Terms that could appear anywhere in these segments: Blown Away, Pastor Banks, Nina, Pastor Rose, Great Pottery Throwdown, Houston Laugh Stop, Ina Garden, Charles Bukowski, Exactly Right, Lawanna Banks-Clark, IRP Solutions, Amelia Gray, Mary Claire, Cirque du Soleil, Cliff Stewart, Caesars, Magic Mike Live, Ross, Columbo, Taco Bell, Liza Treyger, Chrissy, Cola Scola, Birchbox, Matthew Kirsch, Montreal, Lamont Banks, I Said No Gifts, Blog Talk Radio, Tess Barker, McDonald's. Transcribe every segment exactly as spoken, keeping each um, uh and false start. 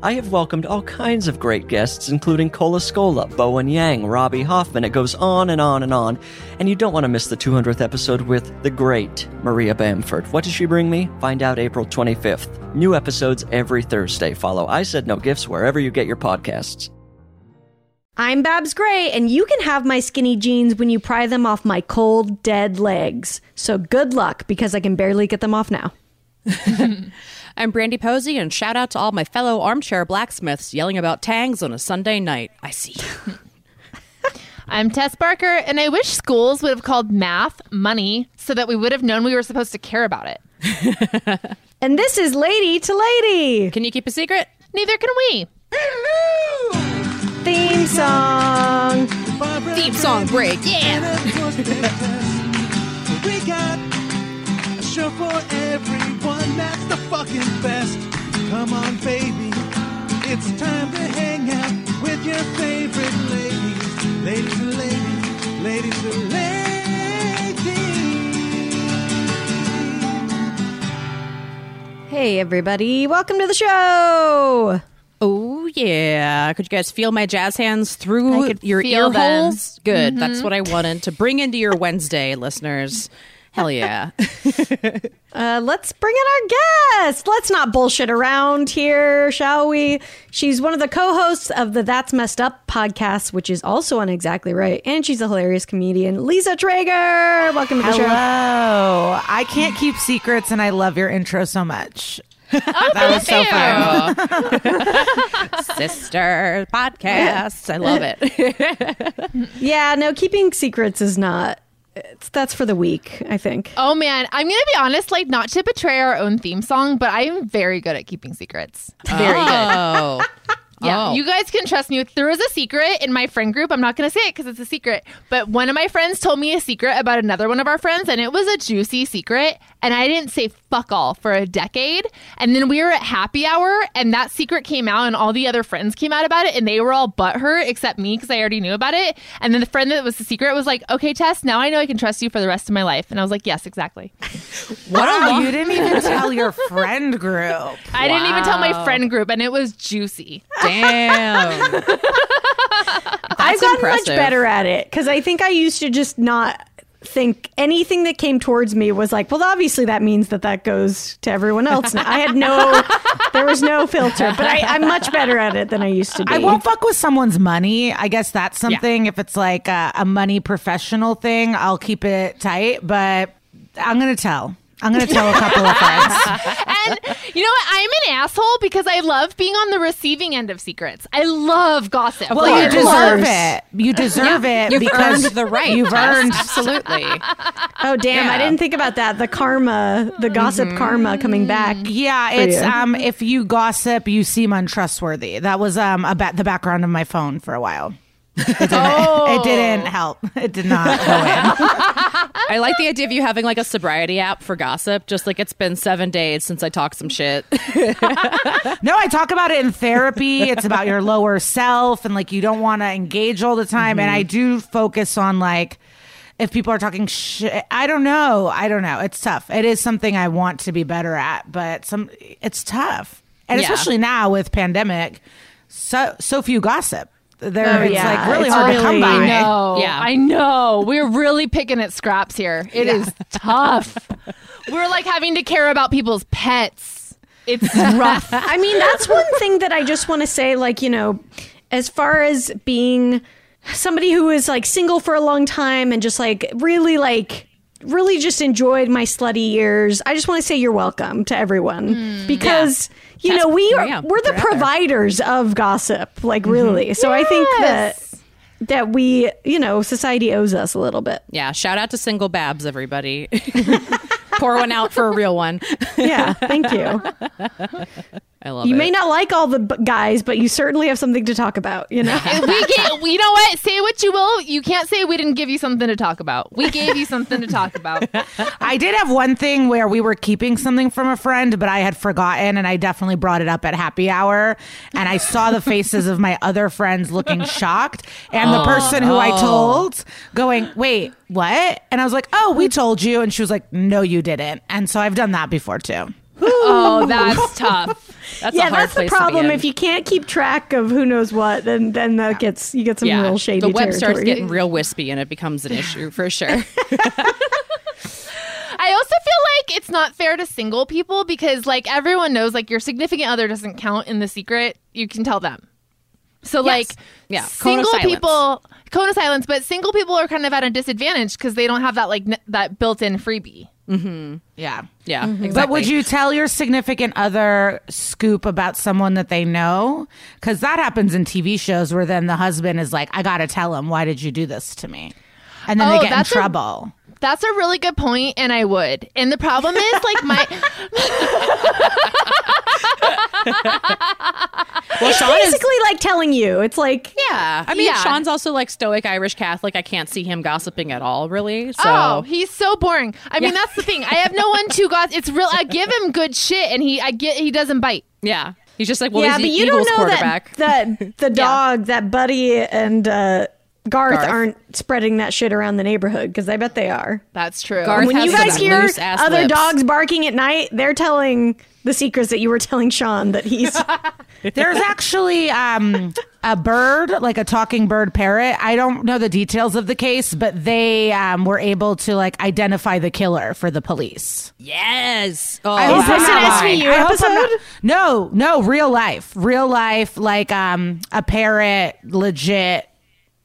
I have welcomed all kinds of great guests, including Cola Scola, Bowen Yang, Robbie Hoffman. It goes on and on and on. And you don't want to miss the two hundredth episode with the great Maria Bamford. What does she bring me? Find out April twenty-fifth. New episodes every Thursday. Follow I Said No Gifts wherever you get your podcasts. I'm Babs Gray, and you can have my skinny jeans when you pry them off my cold, dead legs. So good luck, because I can barely get them off now. I'm Brandy Posey, and shout out to all my fellow armchair blacksmiths yelling about tangs on a Sunday night. I see. I'm Tess Barker, and I wish schools would have called math money so that we would have known we were supposed to care about it. And this is Lady to Lady. Can you keep a secret? Neither can we. Theme song. Theme song break. Yeah. We got for everyone, that's the fucking best. Come on, baby, it's time to hang out with your favorite ladies. Ladies and ladies, ladies and ladies. Hey, everybody, welcome to the show. Oh, yeah. Could you guys feel my jazz hands through your ear them. holes? Good. Mm-hmm. That's what I wanted to bring into your Wednesday, listeners. Hell yeah. uh, let's bring in our guest. Let's not bullshit around here, shall we? She's one of the co-hosts of the That's Messed Up podcast, which is also on Exactly Right. And she's a hilarious comedian, Liza Treyger. Welcome to the Hello. show. Hello. I can't keep secrets, and I love your intro so much. Oh, that was so fun. Sister podcasts. I love it. Yeah, no, keeping secrets is not. It's, that's for the week, I think. Oh, man. I'm going to be honest, like, not to betray our own theme song, but I am very good at keeping secrets. Very oh. good. Yeah. Oh. You guys can trust me. There was a secret in my friend group. I'm not going to say it because it's a secret. But one of my friends told me a secret about another one of our friends, and it was a juicy secret. And I didn't say fuck all for a decade. And then we were at happy hour, and that secret came out, and all the other friends came out about it, and they were all butthurt except me because I already knew about it. And then the friend that was the secret was like, okay, Tess, now I know I can trust you for the rest of my life. And I was like, yes, exactly. What a long- You didn't even tell your friend group. Wow. I didn't even tell my friend group, and it was juicy. Damn. I've gotten impressive. much better at it, because I think I used to just not think anything that came towards me was like, well, obviously that means that that goes to everyone else. Now, I had no, there was no filter, but I, I'm much better at it than I used to be. I won't fuck with someone's money. I guess that's something. Yeah. If it's like a, a money professional thing, I'll keep it tight, but I'm going to tell. I'm going to tell a couple of friends. And you know what? I'm an asshole because I love being on the receiving end of secrets. I love gossip. Well, you deserve it. You deserve yeah. it. You've because earned the right. You've earned. Absolutely. Oh, damn. Yeah. I didn't think about that. The karma, the gossip mm-hmm. karma coming back. Yeah. It's um, if you gossip, you seem untrustworthy. That was um, about the background of my phone for a while. It didn't, oh. it didn't help. It did not go in. I like the idea of you having like a sobriety app for gossip. Just like, it's been seven days since I talked some shit. No, I talk about it in therapy. It's about your lower self, and like, you don't want to engage all the time. Mm-hmm. And I do focus on like, if people are talking shit, I don't know. I don't know. It's tough. It is something I want to be better at, but some it's tough. And yeah. especially now with pandemic, so so few gossip. There, oh, it's yeah. like really it's hard really, to come by. No, yeah, I know. We're really picking at scraps here. It yeah. is tough. We're like having to care about people's pets. It's rough. I mean, that's one thing that I just want to say. Like, you know, as far as being somebody who is like single for a long time and just like really like. really just enjoyed my slutty years. I just want to say you're welcome to everyone mm, because, yeah. you That's, know, we are, yeah, we're the forever. providers of gossip, like really. Mm-hmm. So yes. I think that, that we, you know, society owes us a little bit. Yeah. Shout out to single Babs, everybody. Pour one out for a real one. Yeah. Thank you. I love you it. You may not like all the b- guys, but you certainly have something to talk about, you know? we get, you know what? Say what you will. You can't say we didn't give you something to talk about. We gave you something to talk about. I did have one thing where we were keeping something from a friend, but I had forgotten, and I definitely brought it up at happy hour. And I saw the faces of my other friends looking shocked. And oh, the person who oh. I told going, wait, what? And I was like, oh, we told you. And she was like, no, you didn't. And so I've done that before, too. Oh, that's tough. That's yeah, a hard that's place the problem. To if you can't keep track of who knows what, then then that gets you get some yeah, real shady. The web territory. Starts getting real wispy, and it becomes an issue for sure. I also feel like it's not fair to single people because, like, everyone knows, like, your significant other doesn't count in The Secret. You can tell them. So, yes. like, yeah, single people, cone of silence, but single people are kind of at a disadvantage because they don't have that like n- that built-in freebie. Mm-hmm. Yeah. Yeah. Mm-hmm. Exactly. But would you tell your significant other scoop about someone that they know? Because that happens in T V shows where then the husband is like, I got to tell him, why did you do this to me? And then oh, they get in trouble. A, that's a really good point, and I would. And the problem is, like, my... Well, Sean it's basically is, like telling you. It's like... Yeah. I mean, yeah. Sean's also like stoic Irish Catholic. I can't see him gossiping at all, really. So. Oh, he's so boring. I mean, yeah. that's the thing. I have no one to gossip. It's real. I give him good shit and he I get he doesn't bite. Yeah. He's just like, well, yeah, he's but the you Eagles don't know quarterback. That, that the dog, yeah. that Buddy and uh, Garth, Garth aren't spreading that shit around the neighborhood because I bet they are. That's true. Garth when you guys hear other lips. Dogs barking at night, they're telling... The secrets that you were telling Sean that he's... There's actually um, a bird, like a talking bird parrot. I don't know the details of the case, but they um, were able to like identify the killer for the police. Yes. Oh, I hope wow. it's an S V U episode? Not, no, no, real life. Real life, like um, a parrot legit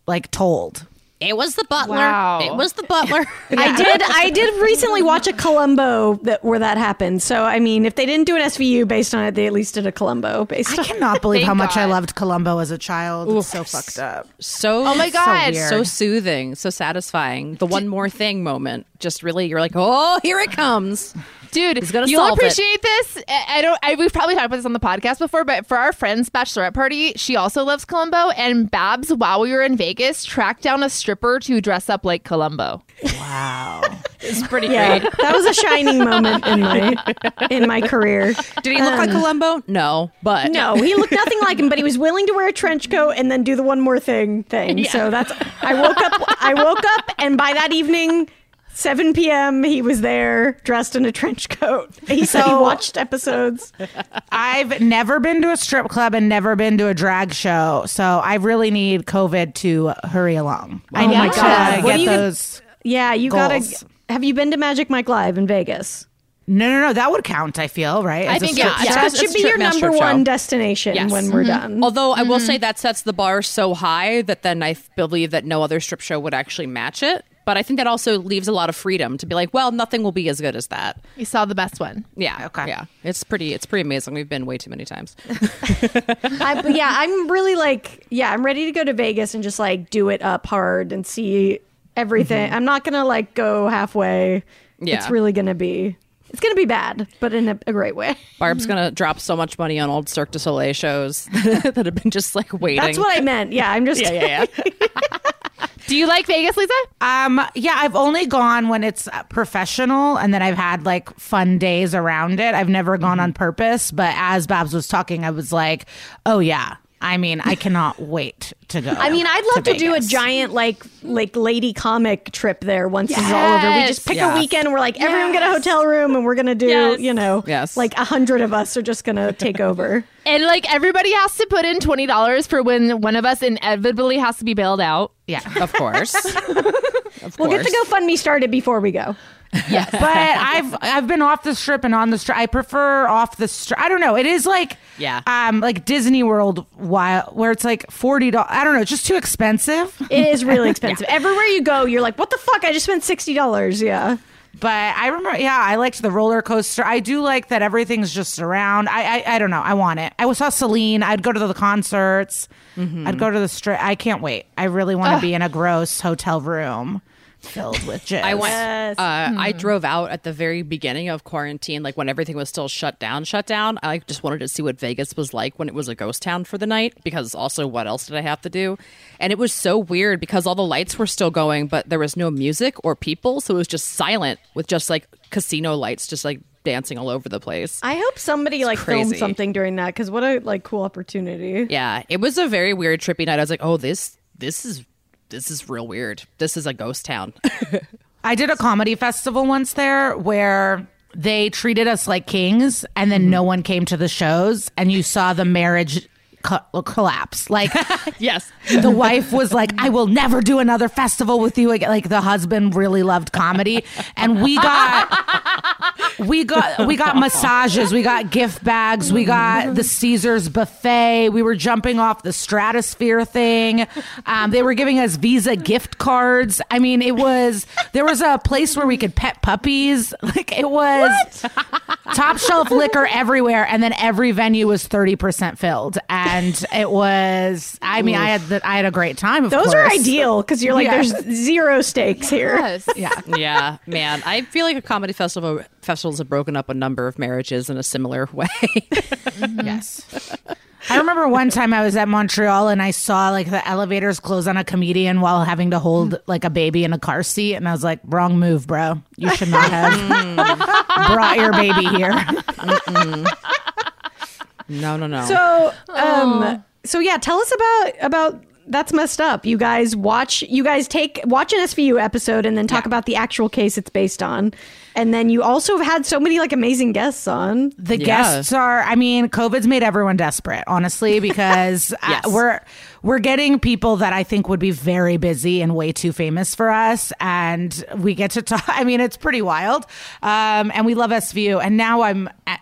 like told. It was the butler. Wow. It was the butler. I did I did recently watch a Columbo that, where that happened. So, I mean, if they didn't do an S V U based on it, they at least did a Columbo based on it. I cannot believe how much God. I loved Columbo as a child. Oof. It's so fucked up. So Oh my God. So, so soothing. So satisfying. The one more thing moment. Just really, you're like, oh, here it comes. Dude, you'll appreciate it. This. I don't. I, we've probably talked about this on the podcast before, but for our friend's bachelorette party, she also loves Columbo. And Babs, while we were in Vegas, tracked down a stripper to dress up like Columbo. Wow, it's pretty yeah, great. That was a shining moment in my in my career. Did he look um, like Columbo? No, but no, he looked nothing like him. But he was willing to wear a trench coat and then do the one more thing thing. Yeah. So that's. I woke up. I woke up, and by that evening. seven p.m. he was there dressed in a trench coat. He said he watched episodes. I've never been to a strip club and never been to a drag show, so I really need COVID to hurry along. Oh I need my God. to well, get those can, Yeah, you goals. gotta... Have you been to Magic Mike Live in Vegas? No, no, no. That would count, I feel, right? As I think, yeah. yeah. That should be your number one show. destination yes. when mm-hmm. we're done. Although I mm-hmm. will say that sets the bar so high that then I believe that no other strip show would actually match it. But I think that also leaves a lot of freedom to be like, well, nothing will be as good as that. You saw the best one. Yeah. Okay. Yeah. It's pretty, it's pretty amazing. We've been way too many times. I, yeah. I'm really like, yeah, I'm ready to go to Vegas and just like do it up hard and see everything. Mm-hmm. I'm not going to like go halfway. Yeah. It's really going to be, it's going to be bad, but in a, a great way. Barb's going to drop so much money on old Cirque du Soleil shows that have been just like waiting. That's what I meant. Yeah. I'm just. Yeah. Yeah. yeah. Do you like Vegas, Liza? Um, yeah, I've only gone when it's professional, and then I've had like fun days around it. I've never gone mm-hmm. on purpose, but as Babs was talking, I was like, oh yeah. I mean, I cannot wait to go. I mean, I'd love to, to do a giant like like lady comic trip there once yes. it's all over. We just pick yes. a weekend. We're like, everyone yes. get a hotel room and we're going to do, yes. you know, yes. like a hundred of us are just going to take over. And like everybody has to put in twenty dollars for when one of us inevitably has to be bailed out. Yeah, of course. Of course. We'll get the GoFundMe started before we go. Yes. But I've I've been off the strip and on the strip. I prefer off the strip. I don't know. It is like yeah. um like Disney World wild, where it's like forty dollars. I don't know. It's just too expensive. It is really expensive. yeah. Everywhere you go, you're like, what the fuck? I just spent sixty dollars. Yeah. But I remember, yeah, I liked the roller coaster. I do like that everything's just around. I I, I don't know. I want it. I saw Celine. I'd go to the concerts. Mm-hmm. I'd go to the strip. I can't wait. I really want to be in a gross hotel room. filled with jizz. I went. Yes. Uh, hmm. I drove out at the very beginning of quarantine, like when everything was still shut down. Shut down. I just wanted to see what Vegas was like when it was a ghost town for the night, because also what else did I have to do? And it was so weird because all the lights were still going, but there was no music or people, so it was just silent with just like casino lights, just like dancing all over the place. I hope somebody it's like crazy. filmed something during that, because what a like cool opportunity. Yeah, it was a very weird, trippy night. I was like, oh, this this is. This is real weird. This is a ghost town. I did a comedy festival once there where they treated us like kings, and then mm-hmm. no one came to the shows, and you saw the marriage co- collapse. Like, yes, the wife was like, I will never do another festival with you again. Like, the husband really loved comedy, and we got we got we got massages, we got gift bags, we got the Caesars buffet, we were jumping off the stratosphere thing, um they were giving us Visa gift cards. I mean, it was, there was a place where we could pet puppies. Like, it was what? Top shelf liquor everywhere, and then every venue was thirty percent filled, and it was, I mean, Oof. I had the, I had a great time. Of those course. Are ideal, because you're like, yes. there's zero stakes here. Yes. Yeah, yeah, man. I feel like a comedy festival festivals have broken up a number of marriages in a similar way. Mm-hmm. Yes. I remember one time I was at Montreal and I saw like the elevators close on a comedian while having to hold like a baby in a car seat. And I was like, wrong move, bro. You should not have brought your baby here. Mm-mm. No, no, no. So, um, Aww. so yeah, tell us about, about That's Messed Up. You guys watch, you guys take, watch an S V U episode and then talk yeah. about the actual case it's based on. And then you also have had so many like amazing guests on. The yeah. guests are, I mean, COVID's made everyone desperate, honestly, because yes. I, we're we're getting people that I think would be very busy and way too famous for us. And we get to talk. I mean, it's pretty wild. Um, and we love S V U. And now I'm at,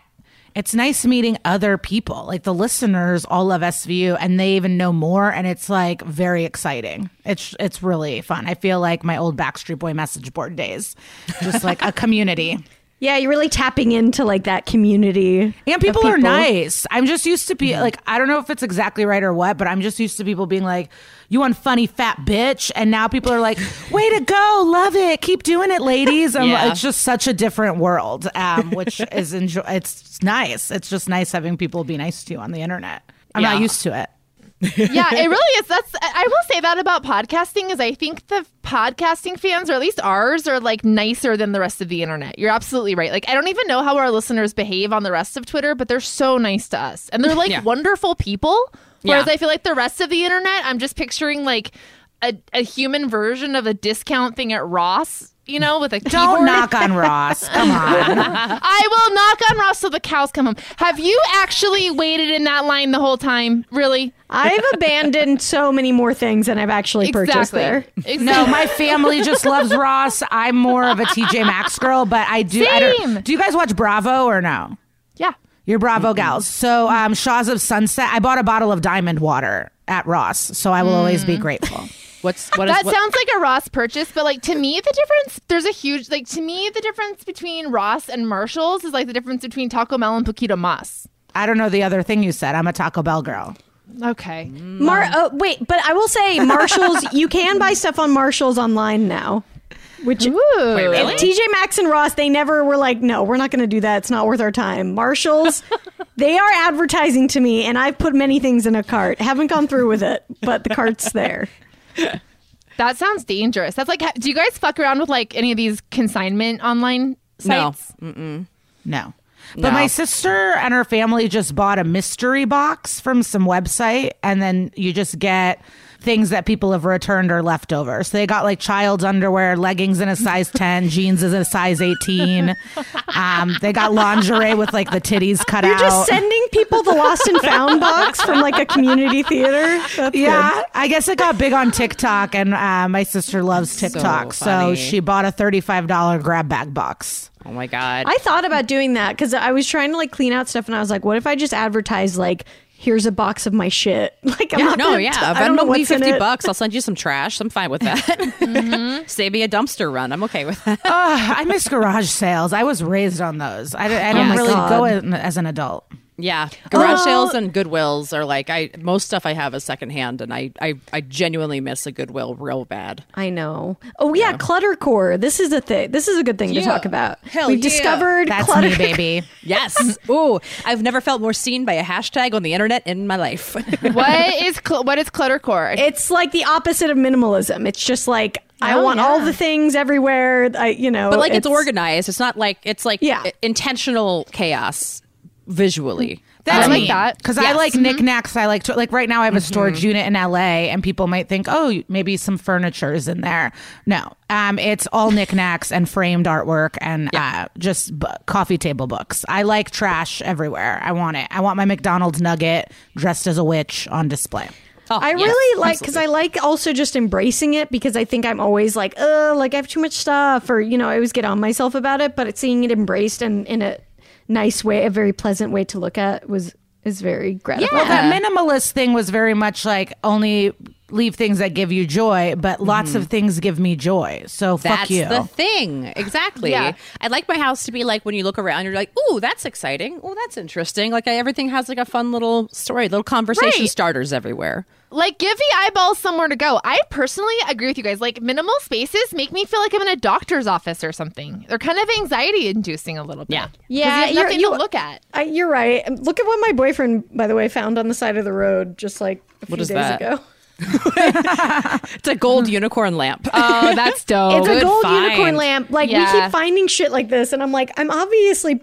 it's nice meeting other people. Like, the listeners all love S V U and they even know more. And it's like very exciting. It's it's really fun. I feel like my old Backstreet Boy message board days, just like a community. Yeah, you're really tapping into like that community. And people, people. are nice. I'm just used to be like, I don't know if it's exactly right or what, but I'm just used to people being like, you unfunny fat bitch. And now people are like, way to go. Love it. Keep doing it, ladies. And yeah. It's just such a different world, um, which is enjoy- it's nice. It's just nice having people be nice to you on the internet. I'm yeah. not used to it. Yeah, it really is. That's, I will say that about podcasting, is I think the podcasting fans, or at least ours, are like nicer than the rest of the internet. You're absolutely right. Like, I don't even know how our listeners behave on the rest of Twitter, but they're so nice to us. And they're like yeah. wonderful people. Whereas yeah. I feel like the rest of the internet, I'm just picturing like a, a human version of a discount thing at Ross, you know, with a keyboard. Don't knock on Ross. Come on. I will knock on Ross till the cows come home. Have you actually waited in that line the whole time? Really? I've abandoned so many more things than I've actually exactly. purchased there. Exactly. No, my family just loves Ross. I'm more of a T J Maxx girl, but I do. Same. I don't, do you guys watch Bravo or no? Yeah. You're Bravo mm-hmm. gals. So um, Shaws of Sunset. I bought a bottle of Diamond Water at Ross, so I will mm. always be grateful. What's what that is, what? Sounds like a Ross purchase, but like to me the difference, there's a huge, like to me the difference between Ross and Marshalls is like the difference between Taco Bell and Paquito Mas. I don't know the other thing you said. I'm a Taco Bell girl. Okay. Mm. Mar- oh, wait, but I will say Marshalls, you can buy stuff on Marshalls online now. Which Ooh, wait, really? T J Maxx and Ross, they never were like, no, we're not going to do that. It's not worth our time. Marshalls, they are advertising to me, and I've put many things in a cart. Haven't gone through with it, but the cart's there. That sounds dangerous. That's like, do you guys fuck around with like any of these consignment online sites? No. Mm-mm. No. But no. my sister and her family just bought a mystery box from some website, and then you just get things that people have returned or left over. So they got like child's underwear, leggings in a size ten, jeans in a size eighteen. Um, they got lingerie with like the titties cut You're out. You're just sending people the lost and found box from like a community theater. That's yeah. good. I guess it got big on TikTok, and uh, my sister loves TikTok. So, so she bought a thirty-five dollars grab bag box. Oh my God. I thought about doing that because I was trying to like clean out stuff, and I was like, what if I just advertise like, here's a box of my shit. Like, I'm yeah, not no, yeah. T- I don't know what's fifty in it. bucks. I'll send you some trash. I'm fine with that. mm-hmm. Save me a dumpster run. I'm okay with that. uh, I miss garage sales. I was raised on those. I, I didn't oh really God. go as, as an adult. Yeah, garage oh. sales and Goodwills are like, I most stuff I have is secondhand, and I, I, I genuinely miss a Goodwill real bad. I know. Oh yeah, yeah. Cluttercore. This is a thing. This is a good thing yeah. to talk about. Hell We've yeah. discovered that's clutter- me, baby. Yes. Ooh, I've never felt more seen by a hashtag on the internet in my life. What is cl- what is Cluttercore? It's like the opposite of minimalism. It's just like. I oh, want yeah. all the things everywhere. I, you know, but like it's, it's organized. It's not like it's like yeah. intentional chaos visually. That's I like mean. that because yes. I like mm-hmm. knickknacks. I like to, like right now I have a mm-hmm. storage unit in L A, and people might think, oh, maybe some furniture's in there. No, um, it's all knickknacks and framed artwork and yeah. uh, just b- coffee table books. I like trash everywhere. I want it. I want my McDonald's nugget dressed as a witch on display. Oh, I yes, really like, because I like also just embracing it, because I think I'm always like, oh, like I have too much stuff, or, you know, I always get on myself about it. But it's seeing it embraced and in a nice way, a very pleasant way to look at was is very gratifying. Yeah, that minimalist thing was very much like only leave things that give you joy, but lots mm. of things give me joy. So fuck that's you. That's the thing. Exactly. Yeah. I like my house to be like when you look around, you're like, ooh, that's exciting. Oh, that's interesting. Like I, everything has like a fun little story, little conversation right. starters everywhere. Like, give the eyeballs somewhere to go. I personally agree with you guys. Like, minimal spaces make me feel like I'm in a doctor's office or something. They're kind of anxiety-inducing a little bit. Yeah, yeah. You have nothing to look at. I, you're right. Look at what my boyfriend, by the way, found on the side of the road just like a few days ago. It's a gold unicorn lamp. Oh, that's dope. It's a Good gold find. unicorn lamp. Like, yeah. we keep finding shit like this, and I'm like, I'm obviously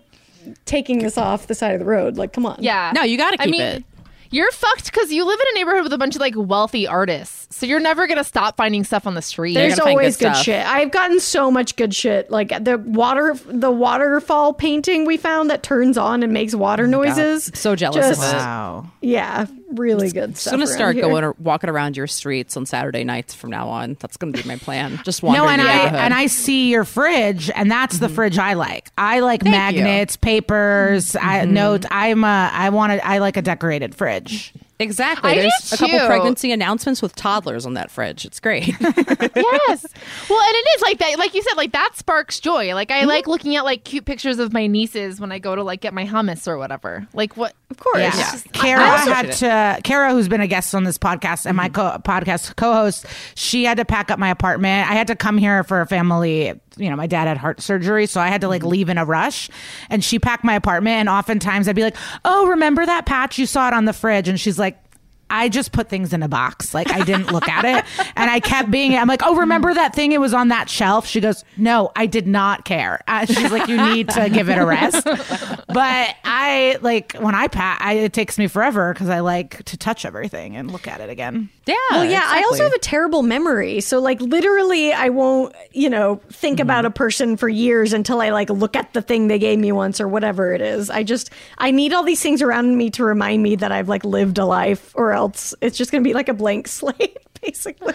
taking this off the side of the road. Like, come on. Yeah. No, you got to keep I mean, it. You're fucked because you live in a neighborhood with a bunch of like wealthy artists. So you're never going to stop finding stuff on the street. There's always good, good shit. I've gotten so much good shit. Like the water, the waterfall painting we found that turns on and makes water noises. So jealous. Just, wow. Yeah. Really it's, good stuff. I'm going to start going or walking around your streets on Saturday nights from now on. That's going to be my plan. Just wandering no, and the I neighborhood. And I see your fridge, and that's mm-hmm. the fridge I like. I like Thank magnets, you. papers, mm-hmm. I, notes. I'm a, I want a, I like a decorated fridge. Exactly. I There's a couple too. pregnancy announcements with toddlers on that fridge. It's great. Yes. Well, and it is like that. Like you said, like that sparks joy. Like I mm-hmm. like looking at like cute pictures of my nieces when I go to like get my hummus or whatever. Like what? Of course. Yeah. Yeah. Kara had to. Kara, who's been a guest on this podcast and mm-hmm. my co- podcast co-host, she had to pack up my apartment. I had to come here for a family. You know, my dad had heart surgery, so I had to like leave in a rush. And she packed my apartment, and oftentimes I'd be like, "Oh, remember that patch? You saw it on the fridge." And she's like, I just put things in a box. Like, I didn't look at it. And I kept being, I'm like, oh, remember that thing? It was on that shelf. She goes, no, I did not care. Uh, she's like, you need to give it a rest. But I, like, when I pack, I, it takes me forever because I like to touch everything and look at it again. Yeah. Well, yeah, exactly. I also have a terrible memory. So, like, literally, I won't, you know, think mm-hmm. about a person for years until I, like, look at the thing they gave me once or whatever it is. I just, I need all these things around me to remind me that I've, like, lived a life or else it's just gonna be like a blank slate basically.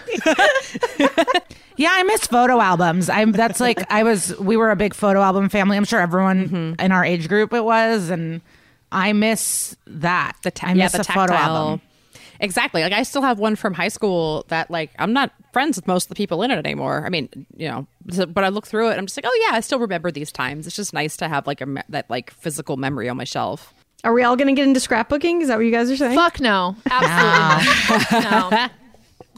Yeah, I miss photo albums. I'm that's like I was we were a big photo album family. I'm sure everyone mm-hmm. in our age group it was, and I miss that the ta- I miss yeah, the a photo album. Exactly. Like I still have one from high school that like I'm not friends with most of the people in it anymore. I mean, you know, but I look through it and I'm just like, oh yeah, I still remember these times. It's just nice to have like a me- that like physical memory on my shelf. Are we all going to get into scrapbooking? Is that what you guys are saying? Fuck no. Absolutely no. no.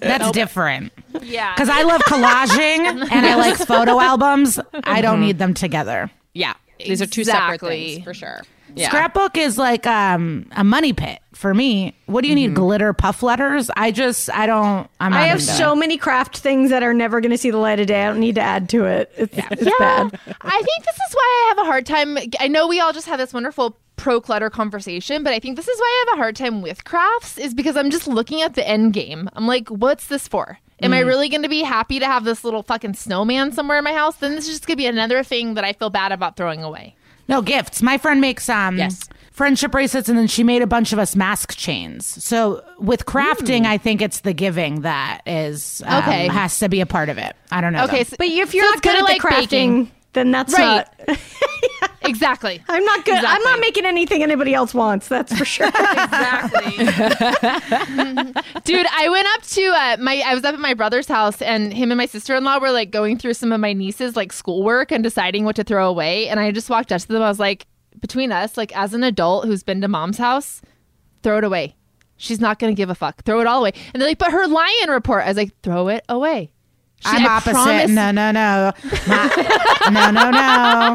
That's nope. different. Yeah. Because I love collaging and I like photo albums. I don't need them together. Yeah. These exactly. are two separate things for sure. Yeah. Scrapbook is like um, a money pit for me. What do you mm-hmm. need? Glitter puff letters? I just, I don't. I'm not I have into so it. many craft things that are never going to see the light of day. I don't need to add to it. It's, yeah. it's yeah. bad. I think this is why I have a hard time. I know we all just have this wonderful pro clutter conversation, but I think this is why I have a hard time with crafts is because I'm just looking at the end game. I'm like, what's this for? Am mm. I really going to be happy to have this little fucking snowman somewhere in my house? Then this is just going to be another thing that I feel bad about throwing away. No, gifts. My friend makes um, yes. friendship bracelets, and then she made a bunch of us mask chains. So with crafting, mm. I think it's the giving that is um, okay. has to be a part of it. I don't know. Okay, so, but if you're so not good at like the crafting, baking. then that's right. not... Exactly. I'm not good. Exactly. I'm not making anything anybody else wants. That's for sure. Exactly. mm-hmm. Dude, I went up to uh, my, I was up at my brother's house, and him and my sister-in-law were like going through some of my niece's like schoolwork and deciding what to throw away. And I just walked up to them. I was like, between us, like as an adult who's been to mom's house, throw it away. She's not going to give a fuck. Throw it all away. And they're like, but her lion report. I was like, throw it away. She, I'm I opposite. Promise. No, no, no. My, no, no, no.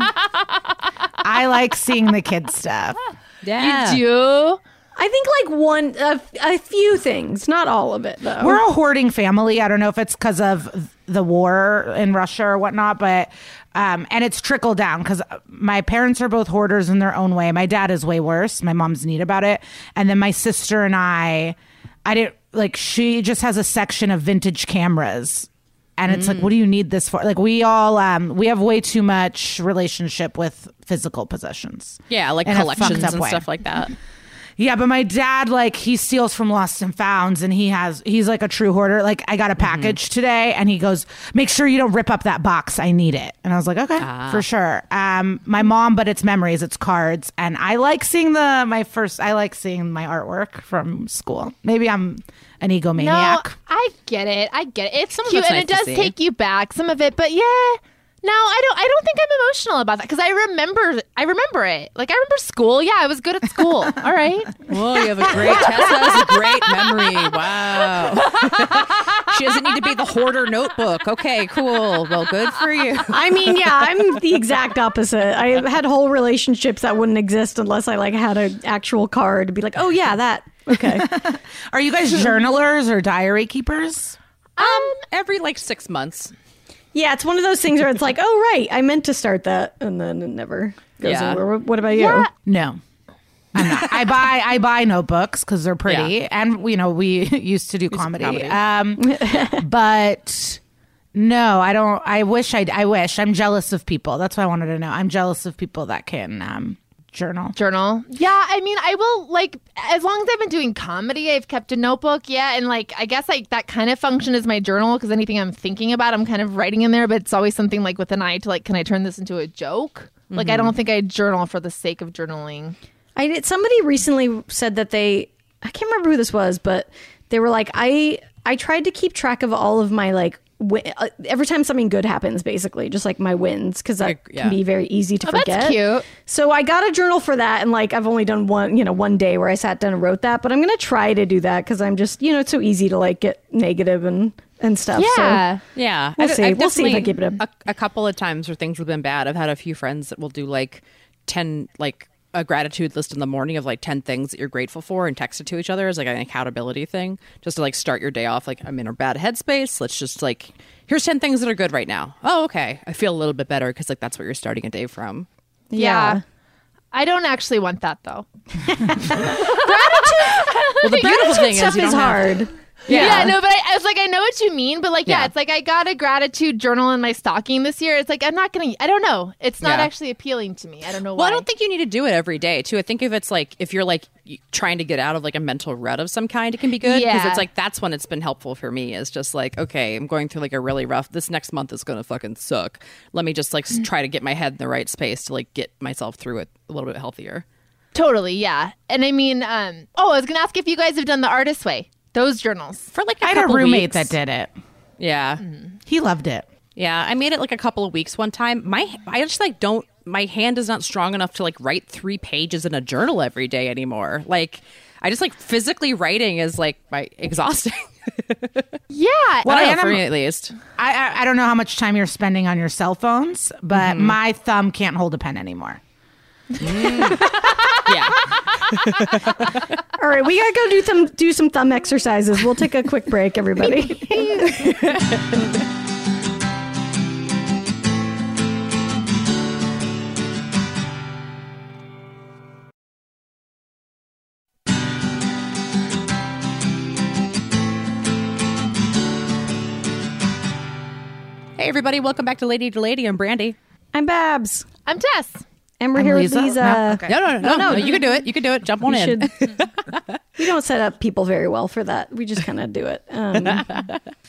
I like seeing the kids' stuff. Yeah. You do? I think like one, uh, a few things, not all of it though. We're a hoarding family. I don't know if it's because of the war in Russia or whatnot, but, um, and it's trickled down because my parents are both hoarders in their own way. My dad is way worse. My mom's neat about it. And then my sister and I, I didn't like, she just has a section of vintage cameras. And it's mm. like, what do you need this for? Like we all, um, we have way too much relationship with physical possessions. Yeah, like collections and way. Stuff like that. Yeah, but my dad, like, he steals from Lost and Founds, and he has, he's like a true hoarder. Like, I got a package mm-hmm. today, and he goes, make sure you don't rip up that box. I need it. And I was like, okay, ah. for sure. Um, my mom, but it's memories, it's cards. And I like seeing the, my first, I like seeing my artwork from school. Maybe I'm an egomaniac. No, I get it. I get it. It's some cute, and nice it does take you back, some of it, but yeah. No, I don't. I don't think I'm emotional about that because I remember. I remember it. Like I remember school. Yeah, I was good at school. All right. Whoa, you have a great. Tessa has a great memory. Wow. She doesn't need to be the hoarder notebook. Okay, cool. Well, good for you. I mean, yeah, I'm the exact opposite. I had whole relationships that wouldn't exist unless I like had an actual card to be like, oh yeah, that. Okay. Are you guys journalers or diary keepers? Um, um every like six months. Yeah, it's one of those things where it's like, oh, right, I meant to start that, and then it never goes yeah. anywhere. What about you? Yeah. No, I'm not. I buy I buy notebooks because they're pretty, yeah. and you know we used to do used comedy. comedy. Um, but no, I don't. I wish I. I wish. I'm jealous of people. That's what I wanted to know. I'm jealous of people that can um, journal. Journal. Yeah, I mean, I will like as long as I've been doing comedy, I've kept a notebook. Yeah, and like I guess like that kind of function is my journal because anything I'm thinking about, I'm kind of writing in there. But it's always something like with an eye to like, can I turn this into a joke? Mm-hmm. Like I don't think I journal for the sake of journaling. I did. Somebody recently said that they, I can't remember who this was, but they were like, I I tried to keep track of all of my like. Win- uh, every time something good happens, basically, just like my wins, because that I, yeah. can be very easy to oh, forget. That's cute. So I got a journal for that, and like I've only done one, you know, one day where I sat down and wrote that. But I'm gonna try to do that because I'm just, you know, it's so easy to like get negative and and stuff. Yeah, so yeah. We'll I, see. I've we'll see if I give it up. A, a couple of times where things have been bad. I've had a few friends that will do like ten, like a gratitude list in the morning of like ten things that you're grateful for and text it to each other as like an accountability thing just to like start your day off like I'm in a bad headspace, let's just like here's ten things that are good right now. Oh, okay, I feel a little bit better because like that's what you're starting a day from. Yeah, yeah. I don't actually want that though. Gratitude. Well, the beautiful thing stuff is, you is hard. Yeah. yeah, no, but I, I was like, I know what you mean, but like, yeah, yeah, it's like I got a gratitude journal in my stocking this year. It's like, I'm not going to, I don't know. It's not yeah. actually appealing to me. I don't know well, why. Well, I don't think you need to do it every day, too. I think if it's like, if you're like trying to get out of like a mental rut of some kind, it can be good. Because yeah. it's like, that's when it's been helpful for me is just like, okay, I'm going through like a really rough, this next month is going to fucking suck. Let me just like mm-hmm. try to get my head in the right space to like get myself through it a little bit healthier. Totally, yeah. And I mean, um, oh, I was going to ask if you guys have done the artist way. Those journals for like a I had couple a roommate weeks. That did it. Yeah, mm. he loved it. Yeah, I made it like a couple of weeks one time. My I just like don't. My hand is not strong enough to like write three pages in a journal every day anymore. Like I just like physically writing is like my exhausting. Yeah, well, I don't know, for me at least. I, I I don't know how much time you're spending on your cell phones, but mm-hmm. my thumb can't hold a pen anymore. Mm. Yeah. All right, we gotta go do some do some thumb exercises. We'll take a quick break, everybody. Hey, everybody! Welcome back to Lady to Lady. I'm Brandy. I'm Babs. I'm Tess. And we're I'm here Lisa. With Liza. No, okay. no, no, no, no, no, no. You can do it. You can do it. Jump on we in. Should, we don't set up people very well for that. We just kind of do it. Um,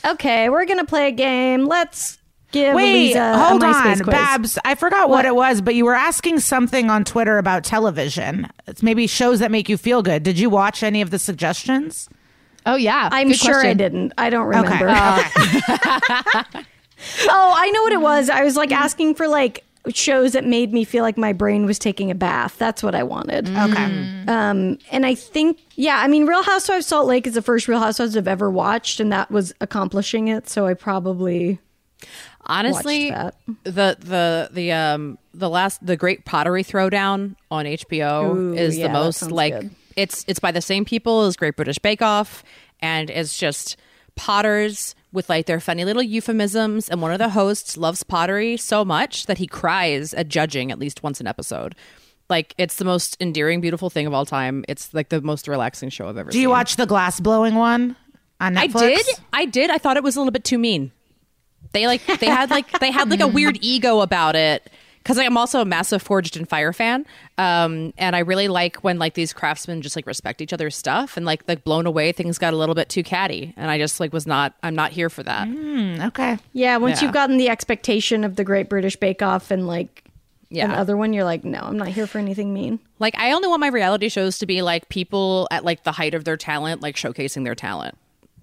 okay, we're going to play a game. Let's give Wait, Liza hold a MySpace on. Quiz. Babs, I forgot what? what it was, but you were asking something on Twitter about television. It's maybe shows that make you feel good. Did you watch any of the suggestions? Oh, yeah. I'm good sure question. I didn't. I don't remember. Okay. Uh, oh, I know what it was. I was like asking for like shows that made me feel like my brain was taking a bath. That's what I wanted. Okay. Um, and I think, yeah, I mean, Real Housewives Salt Lake is the first Real Housewives I've ever watched, and that was accomplishing it. So I probably honestly watched that. the the the um the last the Great Pottery Throwdown on H B O Ooh, is yeah, the most like good. it's it's by the same people as Great British Bake Off, and it's just potters with like their funny little euphemisms, and one of the hosts loves pottery so much that he cries at judging at least once an episode. Like, it's the most endearing, beautiful thing of all time. It's like the most relaxing show I've ever seen. Do you watch the glass blowing one on Netflix? I did. I did. I thought it was a little bit too mean. They like they had like they had like a weird ego about it. Because I am also a massive Forged in Fire fan, um, and I really like when like these craftsmen just like respect each other's stuff, and like like Blown Away things got a little bit too catty, and I just like was not I'm not here for that. Mm, okay, yeah. Once yeah. you've gotten the expectation of the Great British Bake Off and like yeah. another one, you're like, no, I'm not here for anything mean. Like, I only want my reality shows to be like people at like the height of their talent, like showcasing their talent.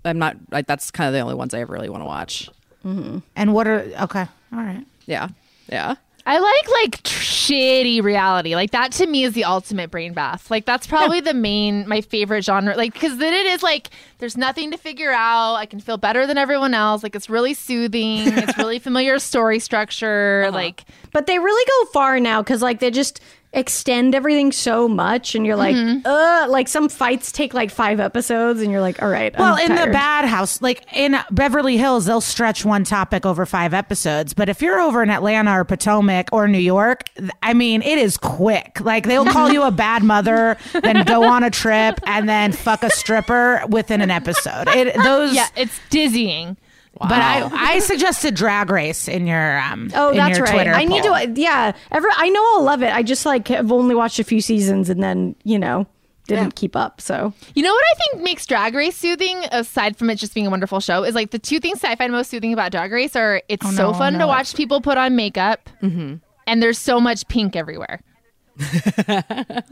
I'm not. Like, that's kind of the only ones I ever really want to watch. Mm-hmm. And what are okay? All right. Yeah. Yeah. I like like tr- shitty reality. Like, that to me is the ultimate brain bath. Like, that's probably yeah. the main my favorite genre. Like, because then it is like there's nothing to figure out. I can feel better than everyone else. Like, it's really soothing. It's really familiar story structure. Uh-huh. Like, but they really go far now because like they just extend everything so much, and you're like, mm-hmm. uh, like some fights take like five episodes, and you're like, all right. Well, I'm in tired. The Bad House, like in Beverly Hills, they'll stretch one topic over five episodes. But if you're over in Atlanta or Potomac or New York, I mean, it is quick. Like, they'll call you a bad mother, then go on a trip, and then fuck a stripper within an episode. It those yeah, it's dizzying. Wow. But I, I suggested Drag Race in your um oh in that's your right Twitter I need poll. to yeah ever I know I'll love it. I just like have only watched a few seasons and then you know didn't yeah. keep up. So you know what I think makes Drag Race soothing, aside from it just being a wonderful show, is like the two things that I find most soothing about Drag Race are it's oh, so no, fun no. to watch people put on makeup mm-hmm. and there's so much pink everywhere. yeah I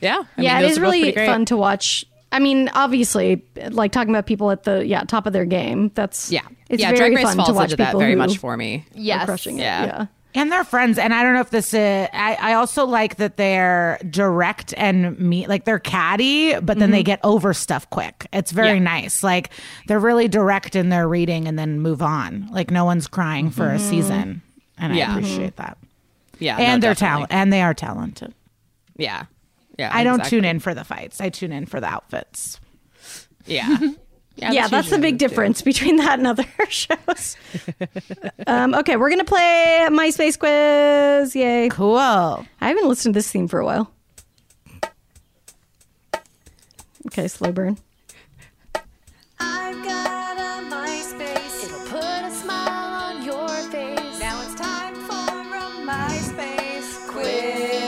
yeah mean, it is really fun to watch. I mean, obviously, like talking about people at the yeah top of their game. That's yeah, it's yeah, very Drag Race fun falls to watch into people that very who much for me. Yes, crushing yeah. it. Yeah, and they're friends. And I don't know if this is. I, I also like that they're direct and mean. Like, they're catty, but then mm-hmm. they get over stuff quick. It's very yeah. nice. Like, they're really direct in their reading and then move on. Like, no one's crying for mm-hmm. a season, and yeah. I appreciate mm-hmm. that. Yeah, and no, they're talent, and they are talented. Yeah. Yeah, I don't exactly. tune in for the fights. I tune in for the outfits. Yeah. Yeah, yeah, that's the big difference do. between that and other shows. um, okay, we're going to play MySpace quiz. Yay. Cool. I haven't listened to this theme for a while. Okay, slow burn. I've got a MySpace. It'll put a smile on your face. Now it's time for a MySpace quiz.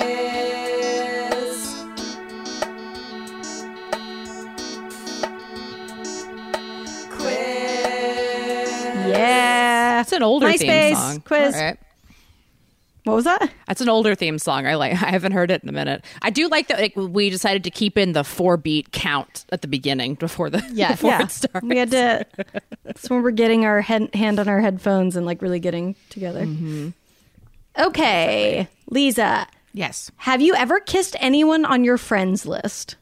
Yeah. That's an older MySpace theme song. Quiz. All right. What was that? That's an older theme song. I like I haven't heard it in a minute. I do like that like, we decided to keep in the four beat count at the beginning before the yes. before yeah. it starts. We had to that's when we're getting our head, hand on our headphones and like really getting together. Mm-hmm. Okay. Exactly. Liza. Yes. Have you ever kissed anyone on your friends list?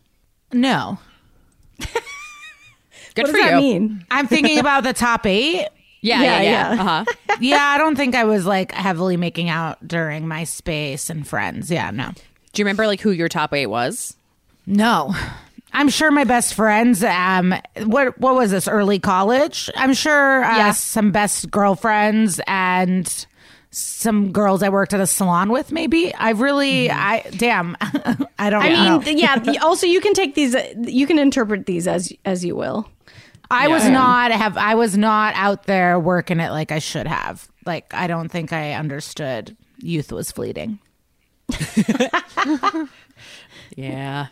No. Good what for does you. That mean? I'm thinking about the top eight. Yeah, yeah, yeah. Yeah. Uh-huh. yeah, I don't think I was like heavily making out during MySpace and Friends. Yeah, no. Do you remember like who your top eight was? No. I'm sure my best friends. Um, what what was this, early college? I'm sure uh, yeah. some best girlfriends and some girls I worked at a salon with, maybe. I really, mm-hmm. I damn, I don't. I know. mean, yeah. Also, you can take these. You can interpret these as as you will. I yeah, was I not have I was not out there working it like I should have. Like, I don't think I understood youth was fleeting. yeah.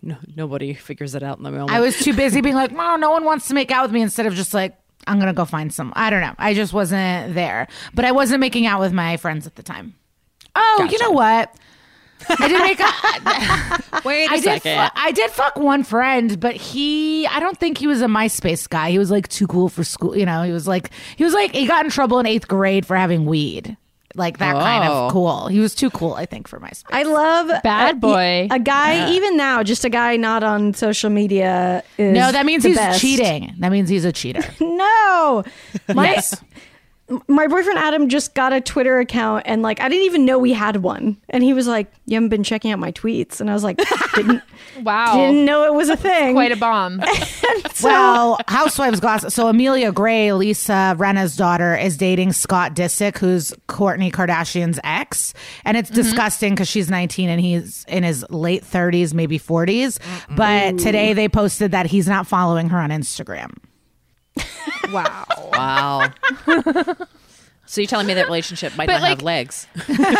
No, nobody figures it out in the moment. I was too busy being like, "Mom, no one wants to make out with me," instead of just like, "I'm going to go find some." I don't know. I just wasn't there. But I wasn't making out with my friends at the time. Oh, gotcha. You know what? I did make a, Wait a I second. Did fu- I did fuck one friend, but he, I don't think he was a MySpace guy. He was like too cool for school. You know, he was like, he was like, he got in trouble in eighth grade for having weed. Like that oh. kind of cool. He was too cool, I think, for MySpace. I love bad a, boy. A guy, yeah. even now, just a guy not on social media is No, that means the he's best. cheating. That means he's a cheater. No. My, yes. my boyfriend Adam just got a Twitter account, and like I didn't even know we had one. And he was like, "You haven't been checking out my tweets." And I was like, didn't Wow. Didn't know it was a thing. Quite a bomb. So, well, Housewives Gossip. So Amelia Gray, Lisa Renna's daughter, is dating Scott Disick, who's Kourtney Kardashian's ex. And it's mm-hmm. disgusting because she's nineteen and he's in his late thirties, maybe forties. Mm-hmm. But today they posted that he's not following her on Instagram. Wow. Wow. So you're telling me that relationship might but not like, have legs. This kind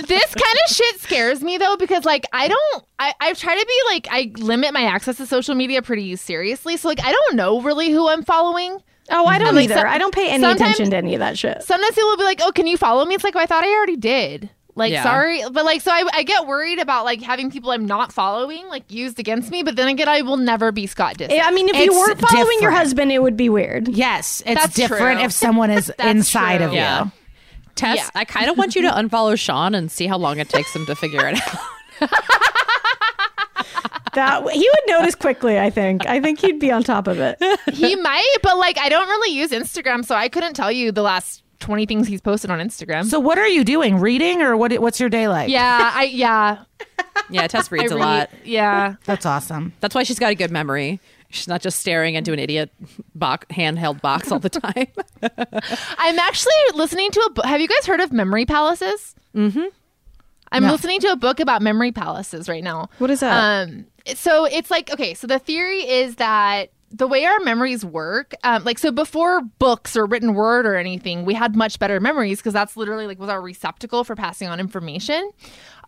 of, this kind of shit scares me, though, because, like, I don't... I, I've tried to be, like... I limit my access to social media pretty seriously. So, like, I don't know really who I'm following. Oh, I don't like, either. Some, I don't pay any attention to any of that shit. Sometimes people will be like, oh, can you follow me? It's like, well, I thought I already did. Like, yeah. sorry. But, like, so I, I get worried about, like, having people I'm not following, like, used against me. But then again, I will never be Scott Disick. I mean, if it's you weren't following different. your husband, it would be weird. Yes. It's That's different true. if someone is inside true. of yeah. you. Tess, yeah. I kind of want you to unfollow Sean and see how long it takes him to figure it out. That, he would notice quickly, I think. I think he'd be on top of it. He might, but, like, I don't really use Instagram, so I couldn't tell you the last... twenty things he's posted on Instagram. So what are you doing? Reading or what? What's your day like? Yeah, I yeah. yeah, Tess reads I a read, lot. Yeah. That's awesome. That's why she's got a good memory. She's not just staring into an idiot box, handheld box all the time. I'm actually listening to a book. Have you guys heard of memory palaces? Mm-hmm. I'm no. listening to a book about memory palaces right now. What is that? Um, so it's like, okay, so the theory is that the way our memories work, um, like, so before books or written word or anything, we had much better memories because that's literally, like, was our receptacle for passing on information.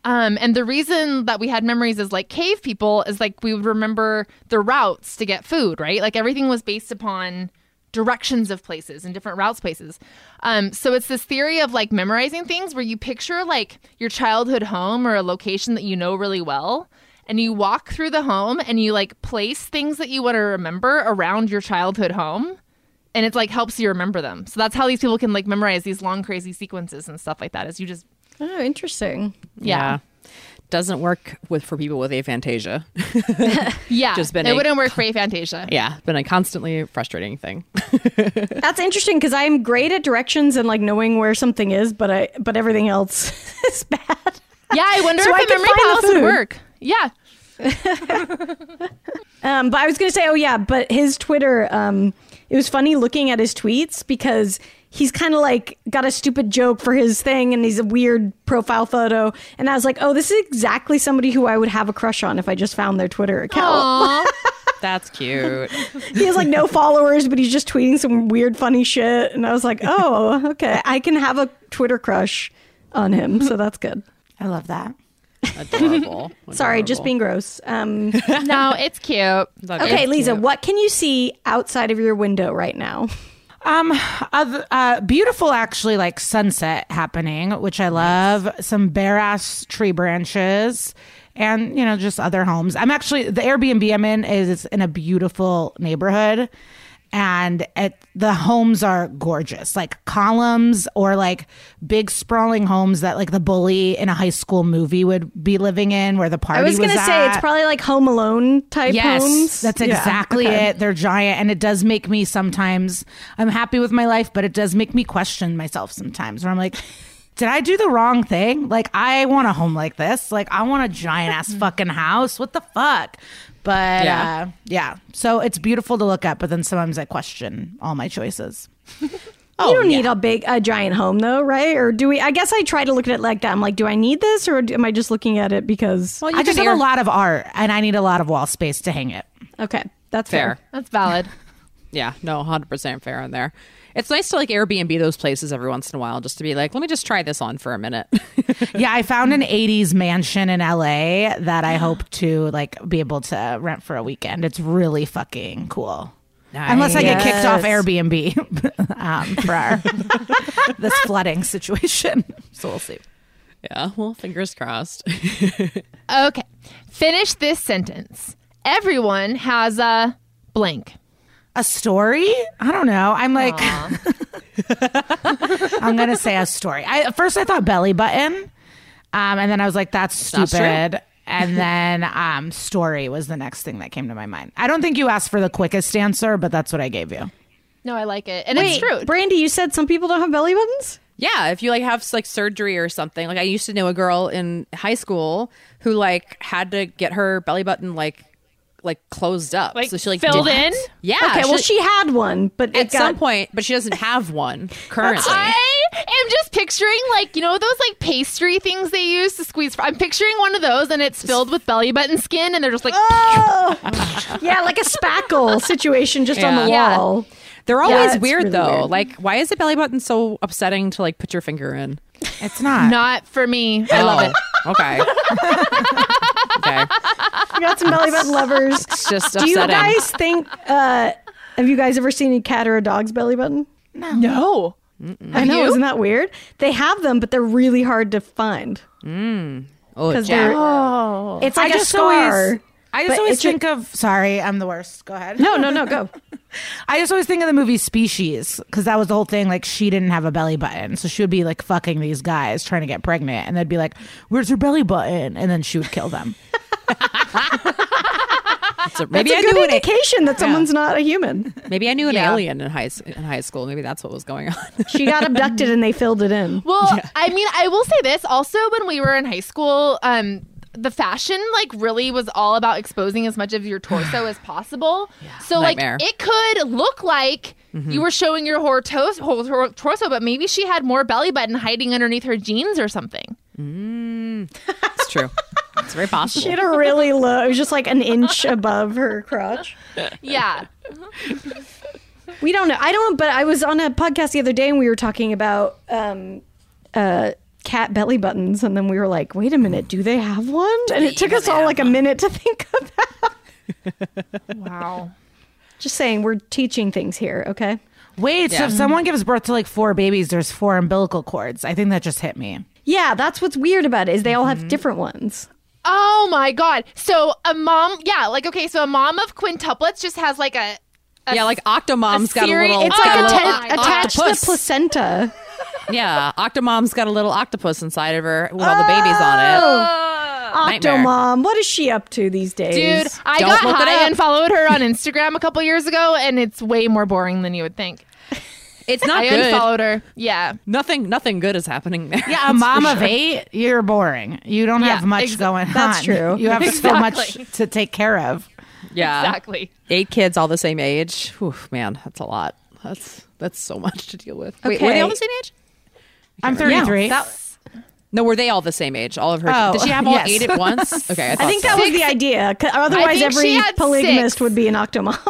Um, and the reason that we had memories as, like, cave people is, like, we would remember the routes to get food, right? Like, everything was based upon directions of places and different routes places. Um, so it's this theory of, like, memorizing things where you picture, like, your childhood home or a location that you know really well. And you walk through the home and you, like, place things that you want to remember around your childhood home. And it, like, helps you remember them. So that's how these people can, like, memorize these long, crazy sequences and stuff like that. Is you just... Oh, interesting. Yeah. yeah. Doesn't work with for people with aphantasia. yeah. Just been it a, wouldn't work for aphantasia. Yeah. Been a constantly frustrating thing. That's interesting because I'm great at directions and, like, knowing where something is, but I but everything else is bad. Yeah, I wonder so if I the memory palace would work. Yeah. um, but I was going to say, oh, yeah, but his Twitter, um, it was funny looking at his tweets because he's kind of like got a stupid joke for his thing and he's a weird profile photo. And I was like, oh, this is exactly somebody who I would have a crush on if I just found their Twitter account. That's cute. He has, like, no followers, but he's just tweeting some weird, funny shit. And I was like, oh, OK, I can have a Twitter crush on him. So that's good. I love that. Adorable. Adorable. Sorry, just being gross. Um, no, it's cute. Okay, okay it's Lisa, cute. What can you see outside of your window right now? Um, uh, uh, beautiful, actually, like, sunset happening, which I love. Some bare-ass tree branches and, you know, just other homes. I'm actually, the Airbnb I'm in is in a beautiful neighborhood. And it, the homes are gorgeous, like columns or like big sprawling homes that like the bully in a high school movie would be living in where the party was at. I was going to say, it's probably like Home Alone type yes, homes. Yes, that's exactly yeah, okay. it. They're giant. And it does make me sometimes, I'm happy with my life, but it does make me question myself sometimes where I'm like, did I do the wrong thing? Like, I want a home like this. Like, I want a giant ass fucking house. What the fuck? But yeah. Uh, yeah, so it's beautiful to look at, but then sometimes I question all my choices. Oh, you don't yeah. need a big, a giant home though, right? Or do we? I guess I try to look at it like that. I'm like, do I need this, or am I just looking at it because well, you I just have air- a lot of art and I need a lot of wall space to hang it? Okay, that's fair. fair. That's valid. Yeah, no, one hundred percent fair in there. It's nice to like Airbnb those places every once in a while just to be like, let me just try this on for a minute. Yeah, I found an eighties mansion in L A that I hope to like be able to rent for a weekend. It's really fucking cool. Nice. Unless I get kicked off Airbnb um, for our, this flooding situation. So we'll see. Yeah, well, fingers crossed. Okay. Finish this sentence. Everyone has a blank. A story? I don't know. I'm like, I'm going to say a story. I, at first I thought belly button. Um, and then I was like, that's stupid. And then um, story was the next thing that came to my mind. I don't think you asked for the quickest answer, but that's what I gave you. No, I like it. And Wait, it's true. Brandy, you said some people don't have belly buttons? Yeah, if you like have like surgery or something. Like I used to know a girl in high school who like had to get her belly button like like closed up. Like, so she like filled in? Yeah. Okay, she, well she had one, but at got... some point, but she doesn't have one currently. I am just picturing like, you know, those like pastry things they use to squeeze. I'm picturing one of those and it's filled with belly button skin and they're just like oh! Yeah, like a spackle situation just yeah. on the wall. Yeah. They're always yeah, weird really though. Weird. Like, why is the belly button so upsetting to like put your finger in? It's not. Not for me. I oh, love it. Okay. Okay. We got some belly button lovers. It's just upsetting. Do you guys think? Uh, have you guys ever seen a cat or a dog's belly button? No. No. Mm-mm. I know. You? Isn't that weird? They have them, but they're really hard to find. Mm. Oh, yeah. Oh. It's like I a just scar. Always, I just always think like, of. Sorry, I'm the worst. Go ahead. No, no, no. Go. I just always think of the movie Species because that was the whole thing. Like she didn't have a belly button, so she would be like fucking these guys trying to get pregnant, and they'd be like, "Where's her belly button?" And then she would kill them. So maybe that's a I good indication an, that someone's yeah. not a human. Maybe I knew an yeah. alien in high in high school. Maybe that's what was going on. She got abducted and they filled it in. Well, yeah. I mean, I will say this also when we were in high school. Um, The fashion, like, really was all about exposing as much of your torso as possible. Yeah. So, Nightmare. like, it could look like mm-hmm. you were showing your whole, tos- whole tor- torso, but maybe she had more belly button hiding underneath her jeans or something. Mm. It's true. It's very possible. She had a really low, it was just like an inch above her crotch. Yeah. We don't know. I don't know, but I was on a podcast the other day and we were talking about... um uh. cat belly buttons, and then we were like, wait a minute, do they have one? And it took us all like a minute to think about. Wow. Just saying, we're teaching things here, okay? Wait, yeah. So if someone gives birth to like four babies, there's four umbilical cords. I think that just hit me. Yeah, that's what's weird about it, is they all have mm-hmm. different ones. Oh my God. So a mom, yeah, like, okay, so a mom of quintuplets just has like a... a yeah, like Octomom's got a little... It's like atta- attached to the placenta. Yeah, Octomom's got a little octopus inside of her with oh, all the babies on it. Nightmare. Octomom, what is she up to these days? Dude, I Don't got high and followed her on Instagram a couple years ago, and it's way more boring than you would think. It's not I good. I unfollowed her. Yeah. Nothing Nothing good is happening there. Yeah, a mom sure. of eight, you're boring. You don't yeah, have much ex- going that's on. That's true. You have exactly. so much to take care of. Yeah. Exactly. Eight kids all the same age. Oof, man, that's a lot. That's that's so much to deal with. Okay. Wait, were they all the same age? I'm thirty-three. Yeah, that, no, were they all the same age? All of her? Oh, did she have all yes. eight at once? Okay, I, I think so. that was the idea. Otherwise, every polygamist six. would be an octomom.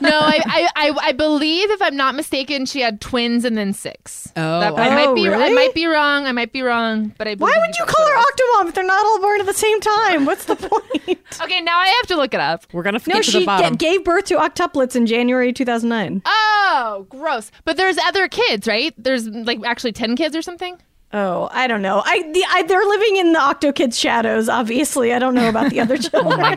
No, I, I, I believe, if I'm not mistaken, she had twins and then six. Oh, that, I might oh, be, really? I might be wrong. I might be wrong. But I why would you call her octomom if they're not all born at the same time? What's the point? Okay, now I have to look it up. We're gonna forget no, to the bottom. No, she gave birth to octuplets in January two thousand nine. Oh, gross! But there's other kids, right? There's like actually ten kids or something. Oh, I don't know. I, the, I they're living in the Octo Kids' shadows, obviously. I don't know about the other children. Oh, my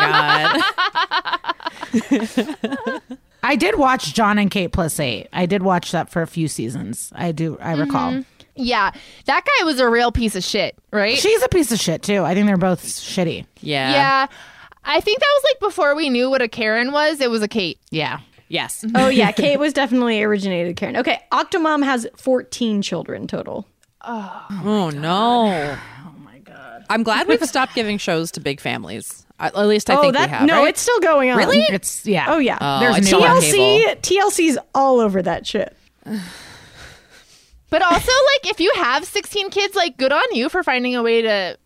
God. I did watch John and Kate Plus Eight. I did watch that for a few seasons. I do. I recall. Mm-hmm. Yeah. That guy was a real piece of shit, right? She's a piece of shit, too. I think they're both shitty. Yeah. Yeah. I think that was like before we knew what a Karen was. It was a Kate. Yeah. Yes. Oh, yeah. Kate was definitely originated Karen. Okay. Octomom has fourteen children total. Oh, oh no. Oh, my God. I'm glad we've stopped giving shows to big families. At least I oh, think that, we have. No, right? It's still going on. Really? It's, yeah. Oh, yeah. Oh, There's new T L C. T L C's all over that shit. But also, like, if you have sixteen kids, like, good on you for finding a way to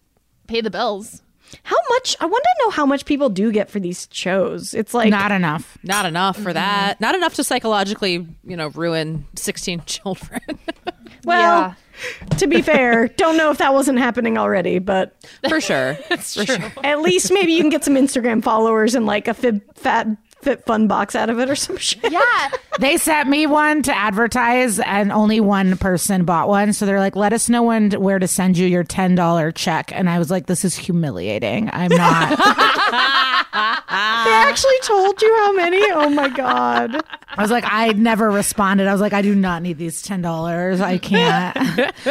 pay the bills. How much? I want to know how much people do get for these shows. It's like not enough. Not enough for that. Mm-hmm. Not enough to psychologically, you know, ruin sixteen children. Well, yeah. To be fair, don't know if that wasn't happening already, but for sure. It's for true. Sure. At least maybe you can get some Instagram followers and like a fib, fat fit fun box out of it or some shit. Yeah. They sent me one to advertise and only one person bought one. So they're like, let us know when to, where to send you your ten dollars check. And I was like, this is humiliating. I'm not. They actually told you how many? Oh my God. I was like, I never responded. I was like, I do not need these ten dollars. I can't.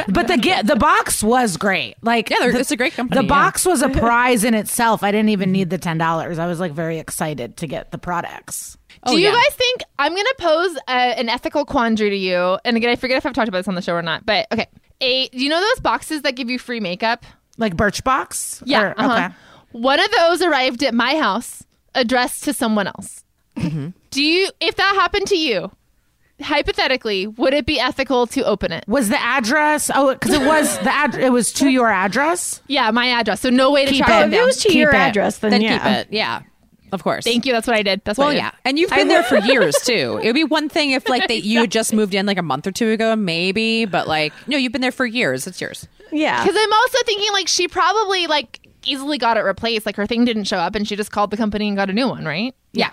But the the box was great. Like, yeah, the, it's a great company. The yeah. box was a prize in itself. I didn't even need the ten dollars. I was like very excited to get the products. Do oh, you yeah. guys think, I'm going to pose a, an ethical quandary to you. And again, I forget if I've talked about this on the show or not. But okay. A, do you know those boxes that give you free makeup? Like Birchbox? Yeah. Or, uh-huh. Okay. One of those arrived at my house addressed to someone else. Mm-hmm. Do you, if that happened to you, hypothetically, would it be ethical to open it? Was the address? Oh, because it was the ad, it was to your address? Yeah, my address. So no way to keep track it. Them. If it was to keep your it. address, then, then yeah. keep it. Yeah. Of course. Thank you. That's what I did. That's well, what I did. Yeah. And you've been there for years, too. It would be one thing if, like, that you just moved in, like, a month or two ago, maybe. But, like, no, you've been there for years. It's yours. Yeah. Because I'm also thinking, like, she probably, like, easily got it replaced. Like, her thing didn't show up, and she just called the company and got a new one, right? Yeah.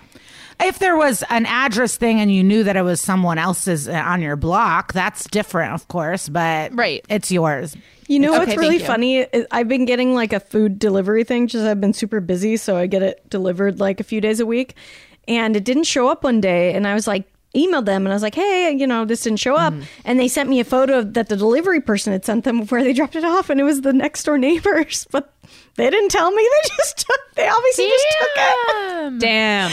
If there was an address thing and you knew that it was someone else's on your block, that's different, of course. But right. it's yours. You know what's okay, really funny is I've been getting like a food delivery thing, just I've been super busy, so I get it delivered like a few days a week, and it didn't show up one day, and I was like, emailed them, and I was like, hey, you know, this didn't show up, mm. and they sent me a photo that the delivery person had sent them of where they dropped it off, and it was the next door neighbors, but they didn't tell me, they just took, they obviously damn. just took it. Damn.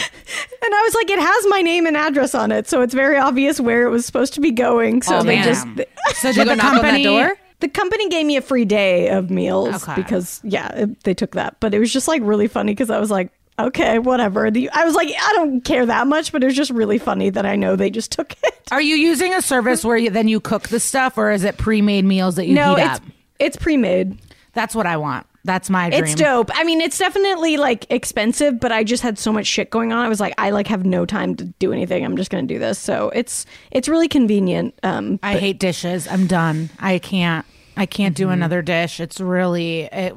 And I was like, it has my name and address on it, so it's very obvious where it was supposed to be going, so oh, they damn. just... They, so did you go knock on that door? The company gave me a free day of meals okay. because, yeah, it, they took that. But it was just like really funny because I was like, okay, whatever. The, I was like, I don't care that much, but it was just really funny that I know they just took it. Are you using a service where you, then you cook the stuff, or is it pre-made meals that you no, heat it's, up? It's pre-made. That's what I want. That's my dream. It's dope. I mean, it's definitely like expensive, but I just had so much shit going on. I was like, I like have no time to do anything. I'm just going to do this. So it's it's really convenient. Um, I but- hate dishes. I'm done. I can't. I can't mm-hmm. do another dish. It's really, it,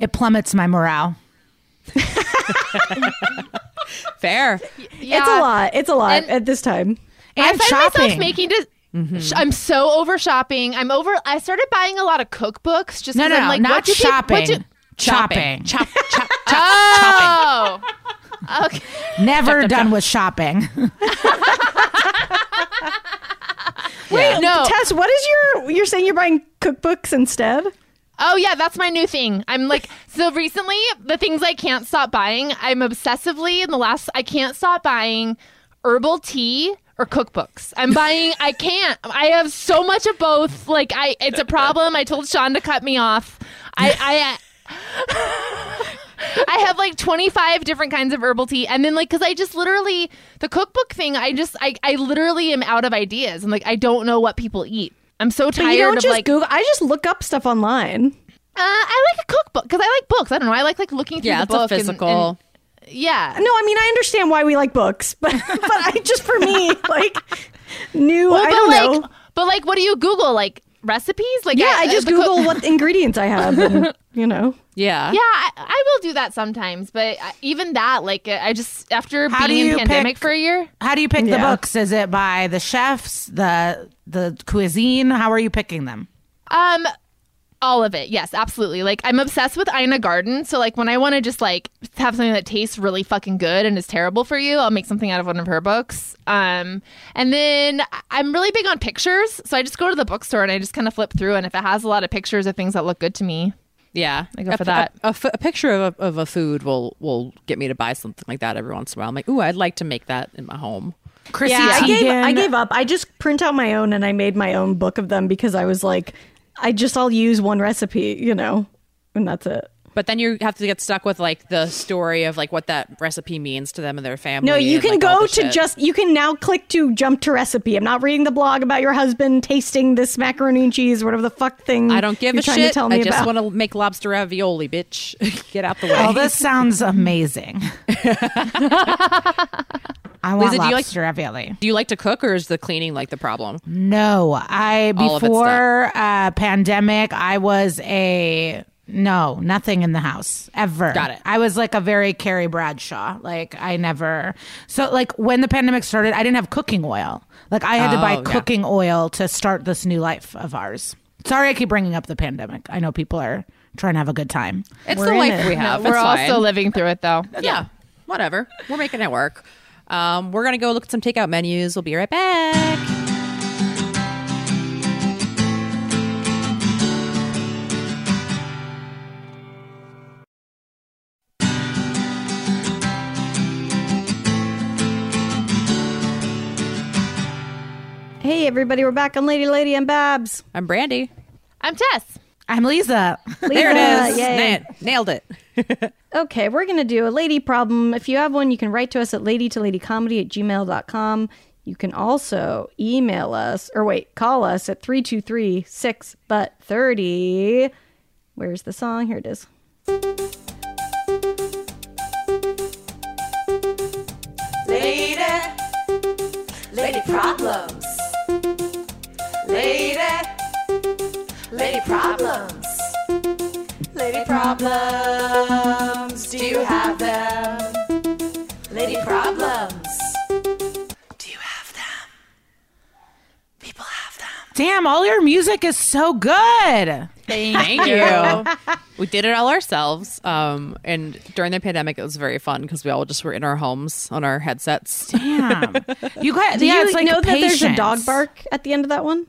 it plummets my morale. Fair. Yeah. It's a lot. It's a lot and at this time. And I find shopping. myself making dis- Mm-hmm. I'm so over shopping. I'm over. I started buying a lot of cookbooks. Just no, no, I'm like, not what shopping. People, what do- chopping, chop, chop, chop, chop, oh. chopping. Okay. Never chop, done chop. with shopping. Wait, yeah. no, Tess. What is your? You're saying you're buying cookbooks instead? Oh yeah, that's my new thing. I'm like, so recently the things I can't stop buying. I'm obsessively in the last. I can't stop buying herbal tea. Or cookbooks. I'm buying. I can't. I have so much of both. Like I, it's a problem. I told Sean to cut me off. I, I, I have like twenty-five different kinds of herbal tea, and then like because I just literally the cookbook thing. I just, I, I literally am out of ideas, and like I don't know what people eat. I'm so tired. But you don't of just like Google. I just look up stuff online. Uh, I like a cookbook because I like books. I don't know. I like like looking through yeah, the book. Yeah, it's a physical. And, and, Yeah. No, I mean, I understand why we like books, but but I just for me, like, new, well, I don't like, know. But like, what do you Google? Like recipes? Like, yeah, I, I just Google co- what ingredients I have, and, you know. Yeah. Yeah, I, I will do that sometimes, but even that, like, I just after how being in pandemic pick, for a year. How do you pick yeah. the books? Is it by the chefs, the the cuisine? How are you picking them? Um. All of it. Yes, absolutely. Like, I'm obsessed with Ina Garden. So, like, when I want to just, like, have something that tastes really fucking good and is terrible for you, I'll make something out of one of her books. Um, and then I'm really big on pictures. So I just go to the bookstore and I just kind of flip through. And if it has a lot of pictures of things that look good to me, yeah, I go a, for that. A, a, f- a picture of a, of a food will, will get me to buy something like that every once in a while. I'm like, ooh, I'd like to make that in my home. Chrissy yeah, I gave, I gave up. I just print out my own and I made my own book of them because I was like... I just I'll use one recipe, you know, and that's it. But then you have to get stuck with like the story of like what that recipe means to them and their family. No, you and, can like, go to shit. just you can now click to jump to recipe. I'm not reading the blog about your husband tasting this macaroni and cheese, whatever the fuck thing. I don't give you're a trying shit. To tell me I just about. want to make lobster ravioli, bitch. Get out the way. Oh, this sounds amazing. I want Liza, lobster do you like, ravioli. Do you like to cook, or is the cleaning like the problem? No, I before uh, pandemic, I was a no nothing in the house ever. Got it. I was like a very Carrie Bradshaw. Like I never. So like when the pandemic started, I didn't have cooking oil. Like I had oh, to buy yeah. cooking oil to start this new life of ours. Sorry, I keep bringing up the pandemic. I know people are trying to have a good time. It's we're the life it. we have. No, we're all still living through it, though. Yeah, yeah. Whatever. We're making it work. Um, we're going to go look at some takeout menus. We'll be right back. Hey, everybody. We're back on Lady to Lady. I'm Babs. I'm Brandy. I'm Tess. I'm Liza. Liza. There it is. Nailed, nailed it. Okay, we're going to do a lady problem. If you have one, you can write to us at ladytoladycomedy at gmail dot com. You can also email us, or wait, call us at three two three, six but thirty. Where's the song? Here it is. Lady. Lady problems. Lady. Lady problems. Lady problems. Do you have them? Lady problems. Do you have them? People have them. Damn, all your music is so good. Thank you. We did it all ourselves. Um, and during the pandemic, it was very fun because we all just were in our homes on our headsets. Damn. You guys, do yeah, you it's like know patience. That there's a dog bark at the end of that one?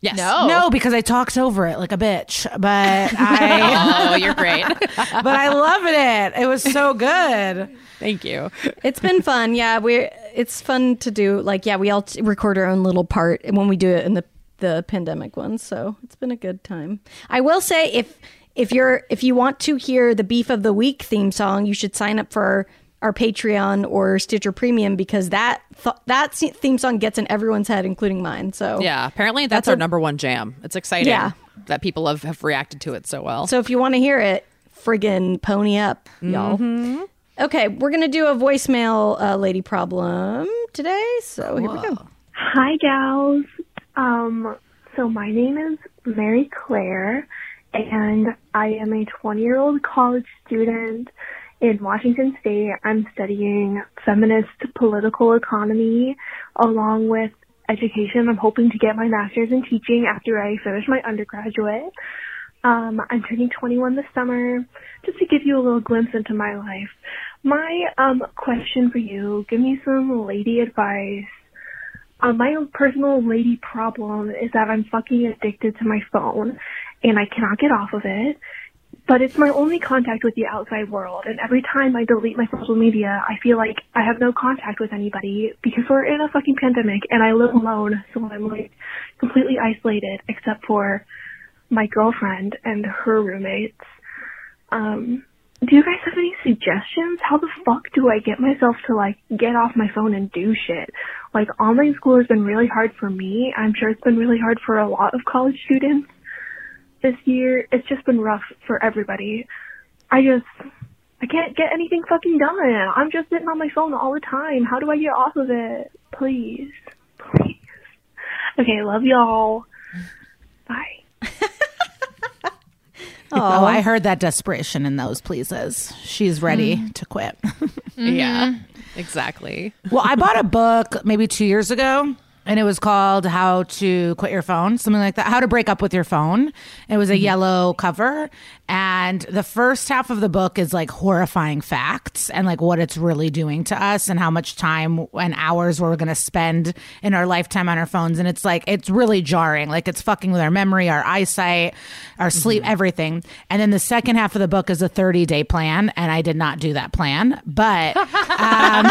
Yes. No. No, because I talked over it like a bitch. But I. Oh, you're great. But I loved it. It was so good. Thank you. It's been fun. Yeah, we're. It's fun to do. Like, yeah, we all t- record our own little part when we do it in the the pandemic one. So it's been a good time. I will say, if if you're if you want to hear the Beef of the Week theme song, you should sign up for our, our Patreon or Stitcher Premium, because that th- that theme song gets in everyone's head, including mine. So yeah, apparently that's, that's our a, number one jam. It's exciting yeah. that people have, have reacted to it so well. So if you want to hear it, friggin' pony up, y'all. Mm-hmm. Okay, we're gonna do a voicemail uh, lady problem today. So here Whoa. we go. Hi, gals. Um, so my name is Mary Claire, and I am a twenty-year-old college student in Washington State. I'm studying feminist political economy along with education. I'm hoping to get my master's in teaching after I finish my undergraduate. Um, I'm turning twenty-one this summer. Just to give you a little glimpse into my life, my um, question for you, give me some lady advice. Uh, my own personal lady problem is that I'm fucking addicted to my phone and I cannot get off of it. But it's my only contact with the outside world, and every time I delete my social media, I feel like I have no contact with anybody because we're in a fucking pandemic, and I live alone, so I'm, like, completely isolated except for my girlfriend and her roommates. Um, do you guys have any suggestions? How the fuck do I get myself to, like, get off my phone and do shit? Like, online school has been really hard for me. I'm sure it's been really hard for a lot of college students. This year, it's just been rough for everybody. I just, I can't get anything fucking done. I'm just sitting on my phone all the time. How do I get off of it? Please. Please. Okay, love y'all. Bye. Oh, I heard that desperation in those pleases. She's ready mm. to quit. Mm-hmm. Yeah, exactly. Well, I bought a book maybe two years ago. And it was called How to Quit Your Phone, something like that. How to Break Up With Your Phone. It was a mm-hmm. yellow cover. And the first half of the book is like horrifying facts and like what it's really doing to us and how much time and hours we're going to spend in our lifetime on our phones. And it's like, it's really jarring. Like, it's fucking with our memory, our eyesight, our sleep, mm-hmm. everything. And then the second half of the book is a thirty-day plan. And I did not do that plan. But, um,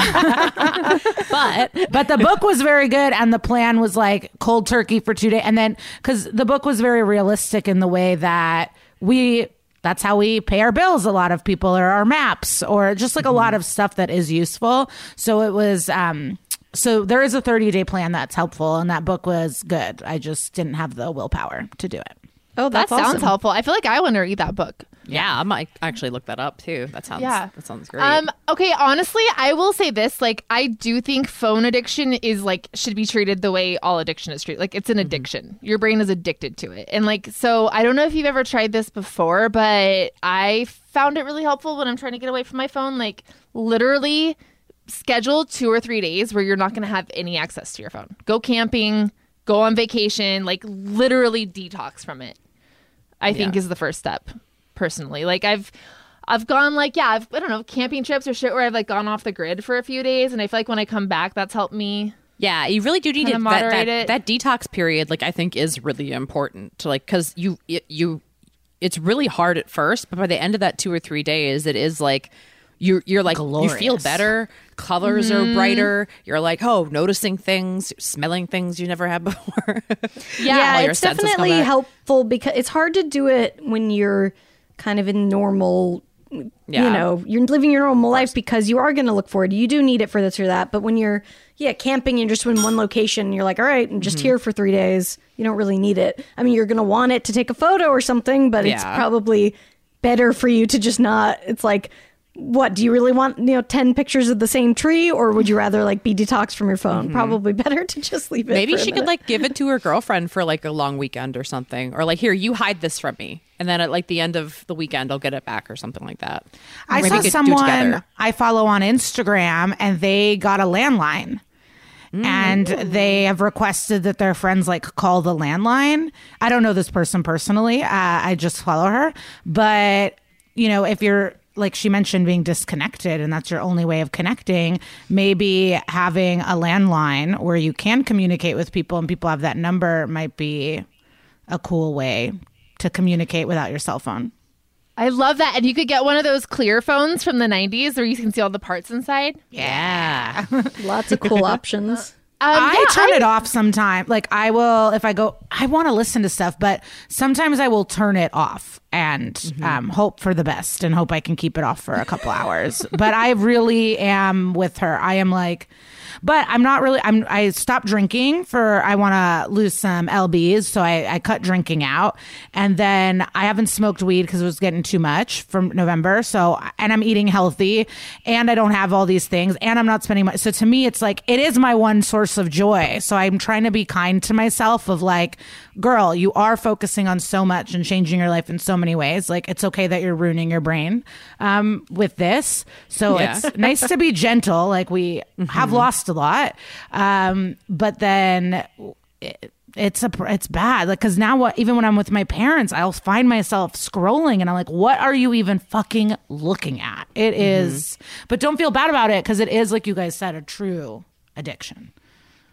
but, but the book was very good. And the plan was like cold turkey for two days. And then, because the book was very realistic in the way that we, that's how we pay our bills. A lot of people, or our maps, or just like a lot of stuff that is useful. So it was, um, so there is a thirty day plan that's helpful. And that book was good. I just didn't have the willpower to do it. Oh, that's that sounds awesome. Helpful. I feel like I want to read that book. Yeah, I might actually look that up too. That sounds yeah. that sounds great. Um, okay, honestly, I will say this: like, I do think phone addiction is like should be treated the way all addiction is treated. Like, it's an addiction. Mm-hmm. Your brain is addicted to it, and like, so I don't know if you've ever tried this before, but I found it really helpful when I'm trying to get away from my phone. Like, literally, schedule two or three days where you're not going to have any access to your phone. Go camping, go on vacation, like literally detox from it. I yeah. think is the first step. personally. Like I've I've gone like, yeah, I've, I don't know, camping trips or shit where I've like gone off the grid for a few days. And I feel like when I come back, that's helped me. Yeah, you really do need to moderate that, that, it. That detox period, like I think is really important to like, because you, it, you, it's really hard at first, but by the end of that two or three days, it is like, You're, you're like, glorious. You feel better. Colors mm-hmm. are brighter. You're like, oh, noticing things, smelling things you never had before. yeah, yeah it's definitely helpful because it's hard to do it when you're kind of in normal, yeah. you know, you're living your normal life because you are going to look forward. You do need it for this or that. But when you're, yeah, camping and just in one location, you're like, all right, I'm just mm-hmm. here for three days. You don't really need it. I mean, you're going to want it to take a photo or something, but yeah. it's probably better for you to just not, it's like, what do you really want, you know, ten pictures of the same tree, or would you rather like be detoxed from your phone? Mm-hmm. Probably better to just leave it. Maybe for she a could like give it to her girlfriend for like a long weekend or something, or like, here, you hide this from me, and then at like the end of the weekend I'll get it back or something like that. I Maybe saw someone I follow on Instagram and they got a landline. Mm. And they have requested that their friends like call the landline. I don't know this person personally, uh, I just follow her, but you know, if you're like she mentioned being disconnected and that's your only way of connecting, maybe having a landline where you can communicate with people and people have that number might be a cool way to communicate without your cell phone. I love that. And you could get one of those clear phones from the nineties where you can see all the parts inside. Yeah. Lots of cool options. Um, I yeah, turn I... it off sometimes. Like I will, if I go, I want to listen to stuff, but sometimes I will turn it off and mm-hmm. um, hope for the best and hope I can keep it off for a couple hours. But I really am with her. I am like, but I'm not really, I'm, I stopped drinking for, I want to lose some pounds. So I, I cut drinking out, and then I haven't smoked weed because it was getting too much from November. So, and I'm eating healthy and I don't have all these things and I'm not spending money. So to me, it's like, it is my one source of joy. So I'm trying to be kind to myself of like, girl, you are focusing on so much and changing your life in so many ways. Like, it's okay that you're ruining your brain um, with this. So yeah. it's nice to be gentle. Like we mm-hmm. have lost a lot. Um, but then it, it's a, it's bad. Like, cause now what, even when I'm with my parents, I'll find myself scrolling and I'm like, what are you even fucking looking at? It mm-hmm. is, but don't feel bad about it. Cause it is, like you guys said, a true addiction.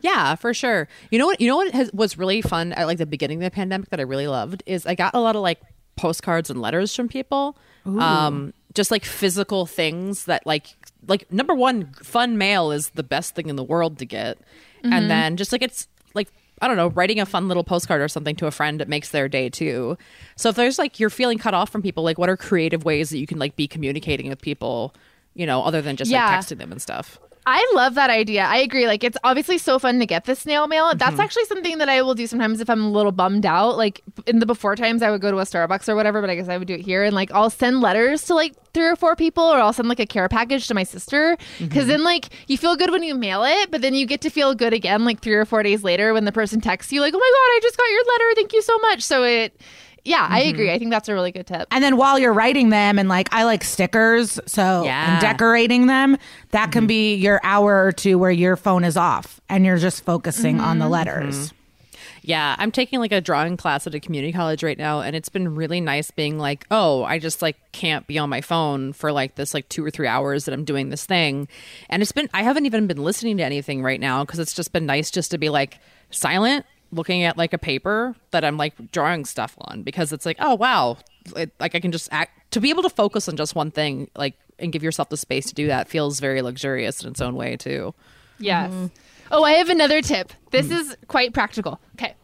Yeah, for sure. You know what? You know what has, was really fun at like the beginning of the pandemic that I really loved is I got a lot of like postcards and letters from people, um, just like physical things that like like number one, fun mail is the best thing in the world to get, mm-hmm. and then just like it's like I don't know, writing a fun little postcard or something to a friend, it makes their day too. So if there's like you're feeling cut off from people, like what are creative ways that you can like be communicating with people, you know, other than just yeah. like texting them and stuff. I love that idea. I agree. Like, it's obviously so fun to get the snail mail. That's mm-hmm. actually something that I will do sometimes if I'm a little bummed out. Like, in the before times, I would go to a Starbucks or whatever, but I guess I would do it here. And, like, I'll send letters to, like, three or four people, or I'll send, like, a care package to my sister. Because mm-hmm. then, like, you feel good when you mail it, but then you get to feel good again, like, three or four days later when the person texts you, like, oh, my God, I just got your letter. Thank you so much. So it... Yeah, I mm-hmm. agree. I think that's a really good tip. And then while you're writing them, and like I like stickers, so yeah. and decorating them, that mm-hmm. can be your hour or two where your phone is off and you're just focusing mm-hmm. on the letters. Mm-hmm. Yeah, I'm taking like a drawing class at a community college right now, and it's been really nice being like, oh, I just like can't be on my phone for like this like two or three hours that I'm doing this thing. And it's been, I haven't even been listening to anything right now because it's just been nice just to be like silent, looking at like a paper that I'm like drawing stuff on, because it's like, oh wow, it, like I can just act, to be able to focus on just one thing, like, and give yourself the space to do that feels very luxurious in its own way too. Yes. Mm-hmm. Oh, I have another tip. This mm. is quite practical. Okay.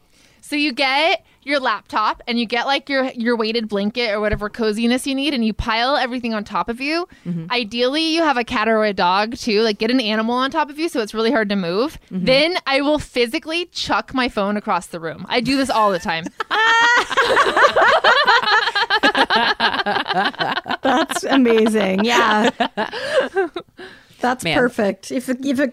So you get your laptop and you get like your your weighted blanket or whatever coziness you need, and you pile everything on top of you. Mm-hmm. Ideally, you have a cat or a dog too. Like, get an animal on top of you so it's really hard to move. Mm-hmm. Then I will physically chuck my phone across the room. I do this all the time. That's amazing. Yeah. That's Man. perfect. If if a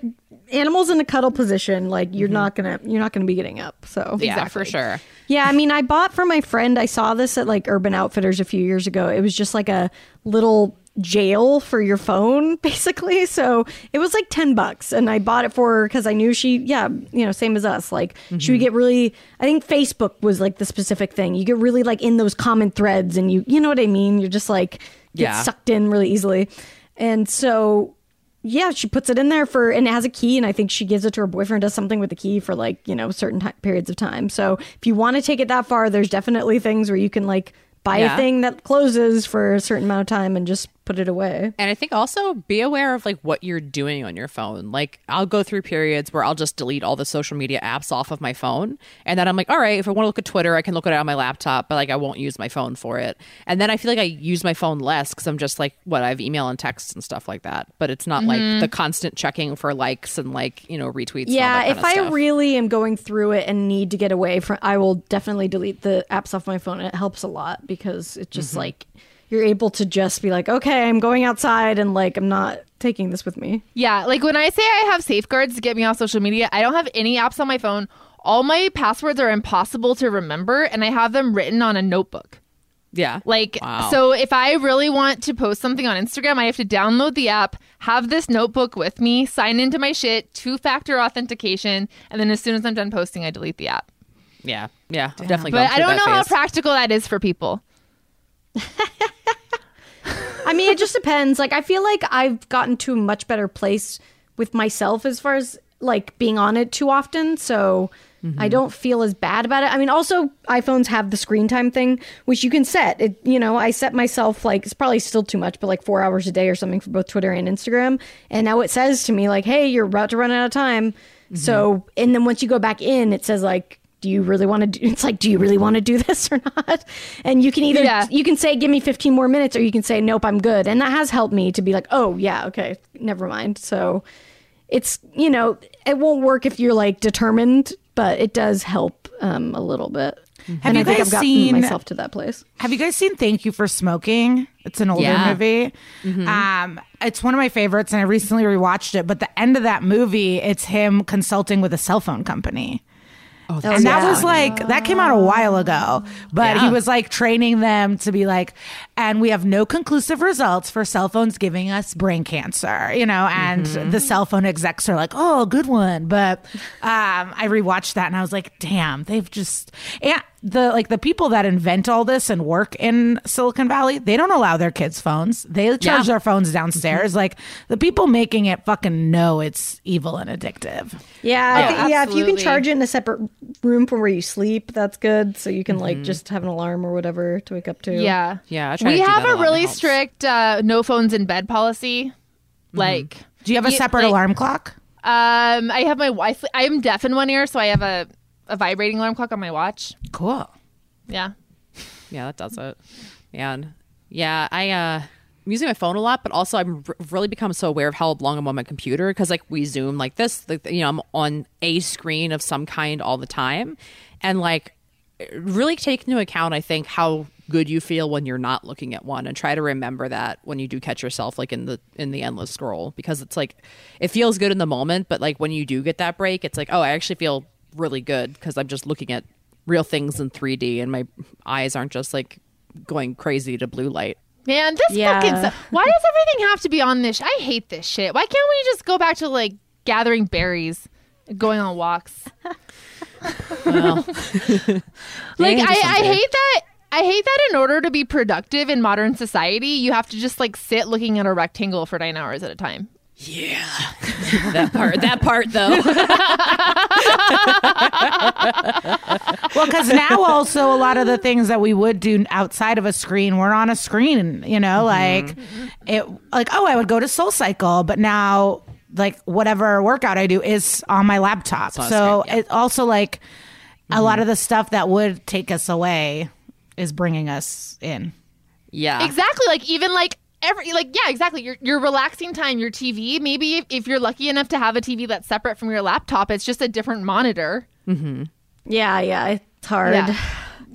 animal's in a cuddle position, like you're mm-hmm. not gonna you're not gonna be getting up. So yeah, exactly. for sure. Yeah, I mean, I bought for my friend. I saw this at like Urban Outfitters a few years ago. It was just like a little jail for your phone, basically. So it was like ten bucks, and I bought it for her because I knew she, yeah, you know, same as us, like mm-hmm. she would get really, I think Facebook was like the specific thing. You get really like in those common threads, and you you know what I mean, you're just like get yeah. sucked in really easily. And so yeah, she puts it in there for, and it has a key, and I think she gives it to her boyfriend, does something with the key for like, you know, certain t- periods of time. So if you want to take it that far, there's definitely things where you can like buy yeah. a thing that closes for a certain amount of time and just put it away. And I think also be aware of like what you're doing on your phone. Like I'll go through periods where I'll just delete all the social media apps off of my phone, and then I'm like, all right, if I want to look at Twitter, I can look at it on my laptop, but like I won't use my phone for it. And then I feel like I use my phone less because I'm just like, what, I have email and texts and stuff like that, but it's not mm-hmm. like the constant checking for likes and like, you know, retweets. Yeah, and all that kind if of I really am going through it and need to get away from, I will definitely delete the apps off my phone, and it helps a lot because it just mm-hmm. like you're able to just be like, okay, I'm going outside and like I'm not taking this with me. Yeah, like when I say I have safeguards to get me off social media, I don't have any apps on my phone. All my passwords are impossible to remember, and I have them written on a notebook. Yeah. Like, wow. So if I really want to post something on Instagram, I have to download the app, have this notebook with me, sign into my shit, two-factor authentication, and then as soon as I'm done posting, I delete the app. Yeah, yeah, I've definitely gone through that phase. But I don't know how practical that is for people. I mean, it just depends. Like, I feel like I've gotten to a much better place with myself as far as like being on it too often. So mm-hmm. I don't feel as bad about it. I mean, also iPhones have the screen time thing, which you can set. It, you know, I set myself like, it's probably still too much, but like four hours a day or something for both Twitter and Instagram. And now it says to me like, hey, you're about to run out of time. Mm-hmm. So, and then once you go back in, it says like, do you really want to do, it's like, do you really want to do this or not? And you can either, yeah. you can say, give me fifteen more minutes, or you can say, nope, I'm good. And that has helped me to be like, oh yeah, okay, never mind. So it's, you know, it won't work if you're like determined, but it does help um, a little bit. Mm-hmm. And I think I've gotten myself to that place. Have you guys seen Thank You for Smoking? It's an older yeah. movie. Mm-hmm. Um, it's one of my favorites, and I recently rewatched it, but the end of that movie, it's him consulting with a cell phone company. Oh, and yeah. that was like, that came out a while ago, but yeah. he was like training them to be like, and we have no conclusive results for cell phones giving us brain cancer, you know, and mm-hmm. the cell phone execs are like, oh, good one. But um, I rewatched that and I was like, damn, they've just, yeah, the like the people that invent all this and work in Silicon Valley, they don't allow their kids phones. They charge yeah. their phones downstairs. Mm-hmm. Like the people making it fucking know it's evil and addictive. Yeah. Oh, th- yeah. If you can charge it in a separate room from where you sleep, that's good. So you can mm-hmm. like just have an alarm or whatever to wake up to. Yeah. Yeah. I try we to have a, a really strict uh, no phones in bed policy. Mm-hmm. Like, do you have a you, separate like, alarm clock? Um, I have my wife. I'm deaf in one ear, so I have a, a vibrating alarm clock on my watch. Cool. Yeah. Yeah, that does it. Man. Yeah, I, uh, I'm using my phone a lot, but also I'm r- really become so aware of how long I'm on my computer because like we Zoom like this, like, you know, I'm on a screen of some kind all the time. And like really take into account, I think, how good you feel when you're not looking at one, and try to remember that when you do catch yourself like in the in the endless scroll, because it's like it feels good in the moment, but like when you do get that break, it's like, oh, I actually feel really good because I'm just looking at real things in three D and my eyes aren't just like going crazy to blue light. Man, this yeah. fucking stuff. Why does everything have to be on this? Sh- I hate this shit. Why can't we just go back to like gathering berries, going on walks? Well, like I, I hate that. I hate that in order to be productive in modern society, you have to just like sit looking at a rectangle for nine hours at a time. Yeah, that part, that part though. Well, because now also a lot of the things that we would do outside of a screen, we're on a screen, you know, mm-hmm. like it, like, oh, I would go to SoulCycle, but now like whatever workout I do is on my laptop. So, so yeah. it also like mm-hmm. a lot of the stuff that would take us away is bringing us in. Yeah, exactly. Like even like. Every, like, yeah, exactly. Your, your relaxing time, your T V. Maybe if, if you're lucky enough to have a T V that's separate from your laptop, it's just a different monitor. Mm-hmm. Yeah, yeah, it's hard. Yeah.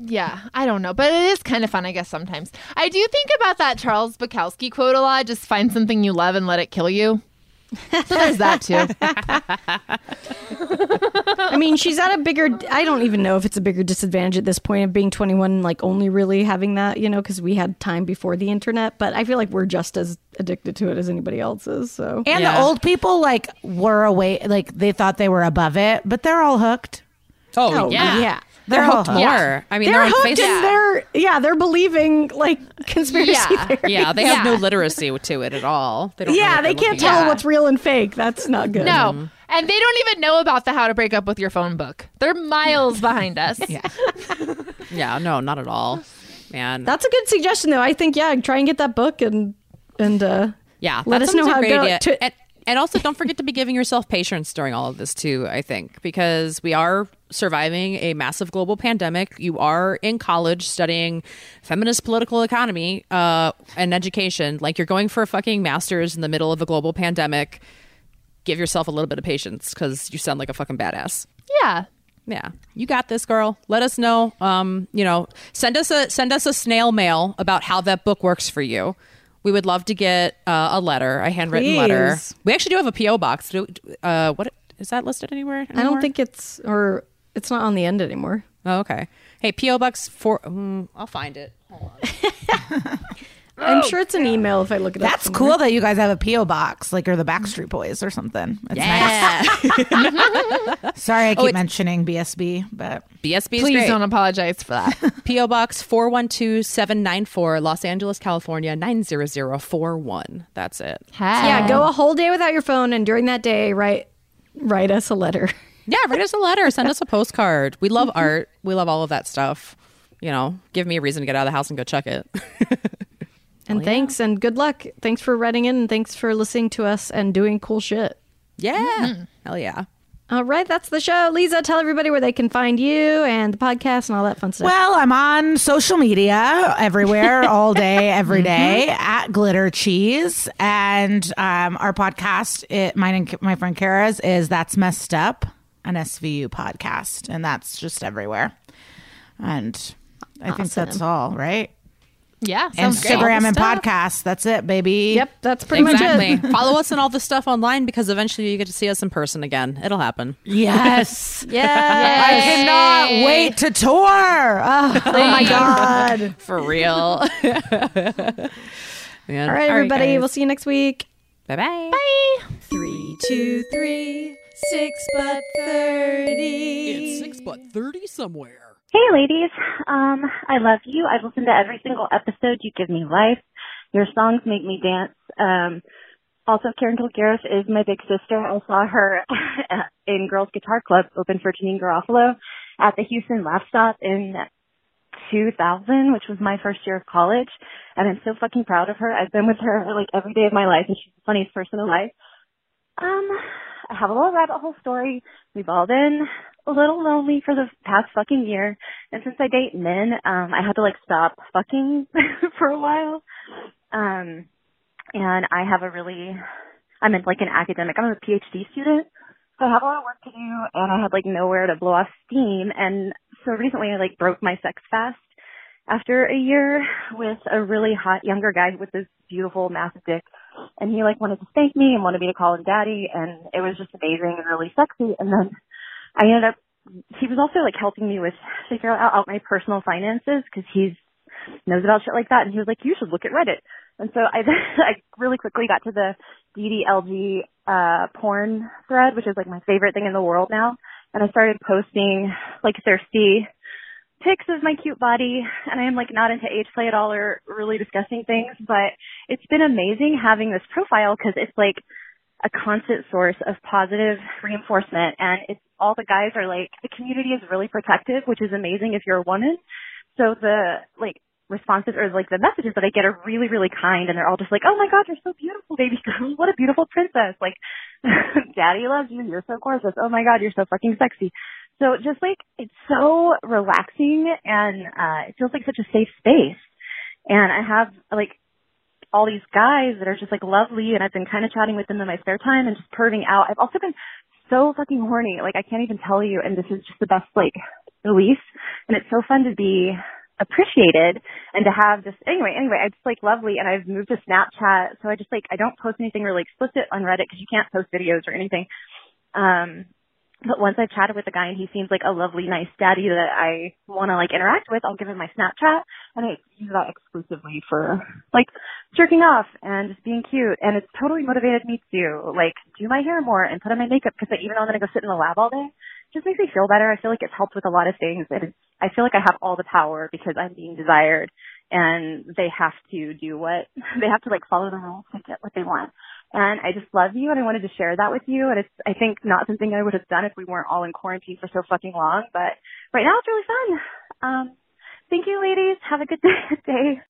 yeah, I don't know. But it is kind of fun, I guess, sometimes. I do think about that Charles Bukowski quote a lot. Just find something you love and let it kill you. So there's that too. I mean, she's at a bigger, I don't even know if it's a bigger disadvantage at this point of being twenty-one and like only really having that, you know, because we had time before the internet, but I feel like we're just as addicted to it as anybody else is. So and yeah. the old people like were away, like they thought they were above it, but they're all hooked. Oh, oh yeah. yeah. They're, they're hooked more. Yeah. I mean, they're, they're on hooked Facebook. And they're, yeah, they're believing like conspiracy yeah. theories. Yeah, they have yeah. no literacy to it at all. They don't yeah, know they can't tell at. what's real and fake. That's not good. No, mm. and they don't even know about the How to Break Up With Your Phone book. They're miles behind us. Yeah, yeah, no, not at all, man. That's a good suggestion, though. I think, yeah, try and get that book and and uh, yeah, let us know how to do it. And also, don't forget to be giving yourself patience during all of this, too, I think, because we are surviving a massive global pandemic. You are in college studying feminist political economy uh, and education. Like, you're going for a fucking master's in the middle of a global pandemic. Give yourself a little bit of patience because you sound like a fucking badass. Yeah. Yeah. You got this, girl. Let us know. Um, you know, send us a send us a snail mail about how that book works for you. We would love to get uh, a letter, a handwritten Please. letter. We actually do have a P O box. Do, uh, what is that listed anywhere, anywhere? I don't think it's, or it's not on the end anymore. Oh, okay. Hey, P O box for. Um, I'll find it. Hold on. I'm oh, sure it's an email if I look it that's up. That's cool that you guys have a P O box, like, or the Backstreet Boys or something. It's yeah. nice. Sorry, I keep oh, mentioning B S B, but B S B is Please great. Don't apologize for that. P O box four one two seven nine four, Los Angeles, California nine zero zero four one. That's it. Hey. So, yeah, go a whole day without your phone, and during that day, write write us a letter. Yeah, write us a letter. Send us a postcard. We love art. We love all of that stuff. You know, give me a reason to get out of the house and go check it. And oh, thanks yeah. and good luck. Thanks for writing in and thanks for listening to us and doing cool shit. Yeah. Mm-hmm. Hell yeah. All right. That's the show. Liza, tell everybody where they can find you and the podcast and all that fun stuff. Well, I'm on social media everywhere, all day, every day, mm-hmm. at Glitter Cheese. And um, our podcast, it, mine and my friend Kara's, is That's Messed Up, an S V U podcast. And that's just everywhere. And I awesome. think that's all, right? Yeah, Instagram and podcast. That's it, baby. Yep, that's pretty exactly. much it. Follow us on all the stuff online because eventually you get to see us in person again. It'll happen. Yes. Yes. I cannot wait to tour. Oh, oh my God. For real. Man. All right, everybody. All right, we'll see you next week. Bye-bye. Bye. Three, two, three, six but thirty. It's six but thirty somewhere. Hey, ladies. Um, I love you. I've listened to every single episode. You give me life. Your songs make me dance. Um, also, Karen Kilgariff is my big sister. I saw her in Girls Guitar Club, open for Janine Garofalo at the Houston Laugh Stop in two thousand, which was my first year of college. And I'm so fucking proud of her. I've been with her like every day of my life, and she's the funniest person alive. Um, I have a little rabbit hole story. We've all been a little lonely for the past fucking year. And since I date men, um, I had to like stop fucking for a while. Um, and I have a really, I'm in, like an academic, I'm a PhD student. So I have a lot of work to do and I had like nowhere to blow off steam. And so recently I like broke my sex fast after a year with a really hot younger guy with this beautiful massive dick. And he like wanted to thank me and wanted me to call him daddy. And it was just amazing and really sexy. And then I ended up, he was also like helping me with figure out, out my personal finances because he knows about shit like that. And he was like, you should look at Reddit. And so I, I really quickly got to the D D L G uh, porn thread, which is like my favorite thing in the world now. And I started posting like thirsty pics of my cute body. And I am like not into age play at all or really disgusting things, but it's been amazing having this profile because it's like a constant source of positive reinforcement. And it's all the guys are like, the community is really protective, which is amazing if you're a woman. So the like responses or like the messages that I get are really, really kind. And they're all just like, oh my God, you're so beautiful, baby girl. What a beautiful princess. Like, daddy loves you. You're so gorgeous. Oh my God, you're so fucking sexy. So just like, it's so relaxing and uh, it feels like such a safe space. And I have like, all these guys that are just like lovely and I've been kind of chatting with them in my spare time and just perving out. I've also been so fucking horny. Like I can't even tell you. And this is just the best like release. And it's so fun to be appreciated, and to have just anyway, anyway, I just like lovely, and I've moved to Snapchat, so I just like I don't post anything really explicit on Reddit because you can't post videos or anything. Um, but once I've chatted with a guy and he seems like a lovely, nice daddy that I want to like interact with, I'll give him my Snapchat, and I use that exclusively for like jerking off and just being cute. And it's totally motivated me to like do my hair more and put on my makeup because like, even though I'm gonna go sit in the lab all day, it just makes me feel better. I feel like it's helped with a lot of things, and it's, I feel like I have all the power because I'm being desired, and they have to do what they have to like follow the rules to get what they want. And I just love you, and I wanted to share that with you. And it's, I think, not something I would have done if we weren't all in quarantine for so fucking long. But right now, it's really fun. Um, thank you, ladies. Have a good day.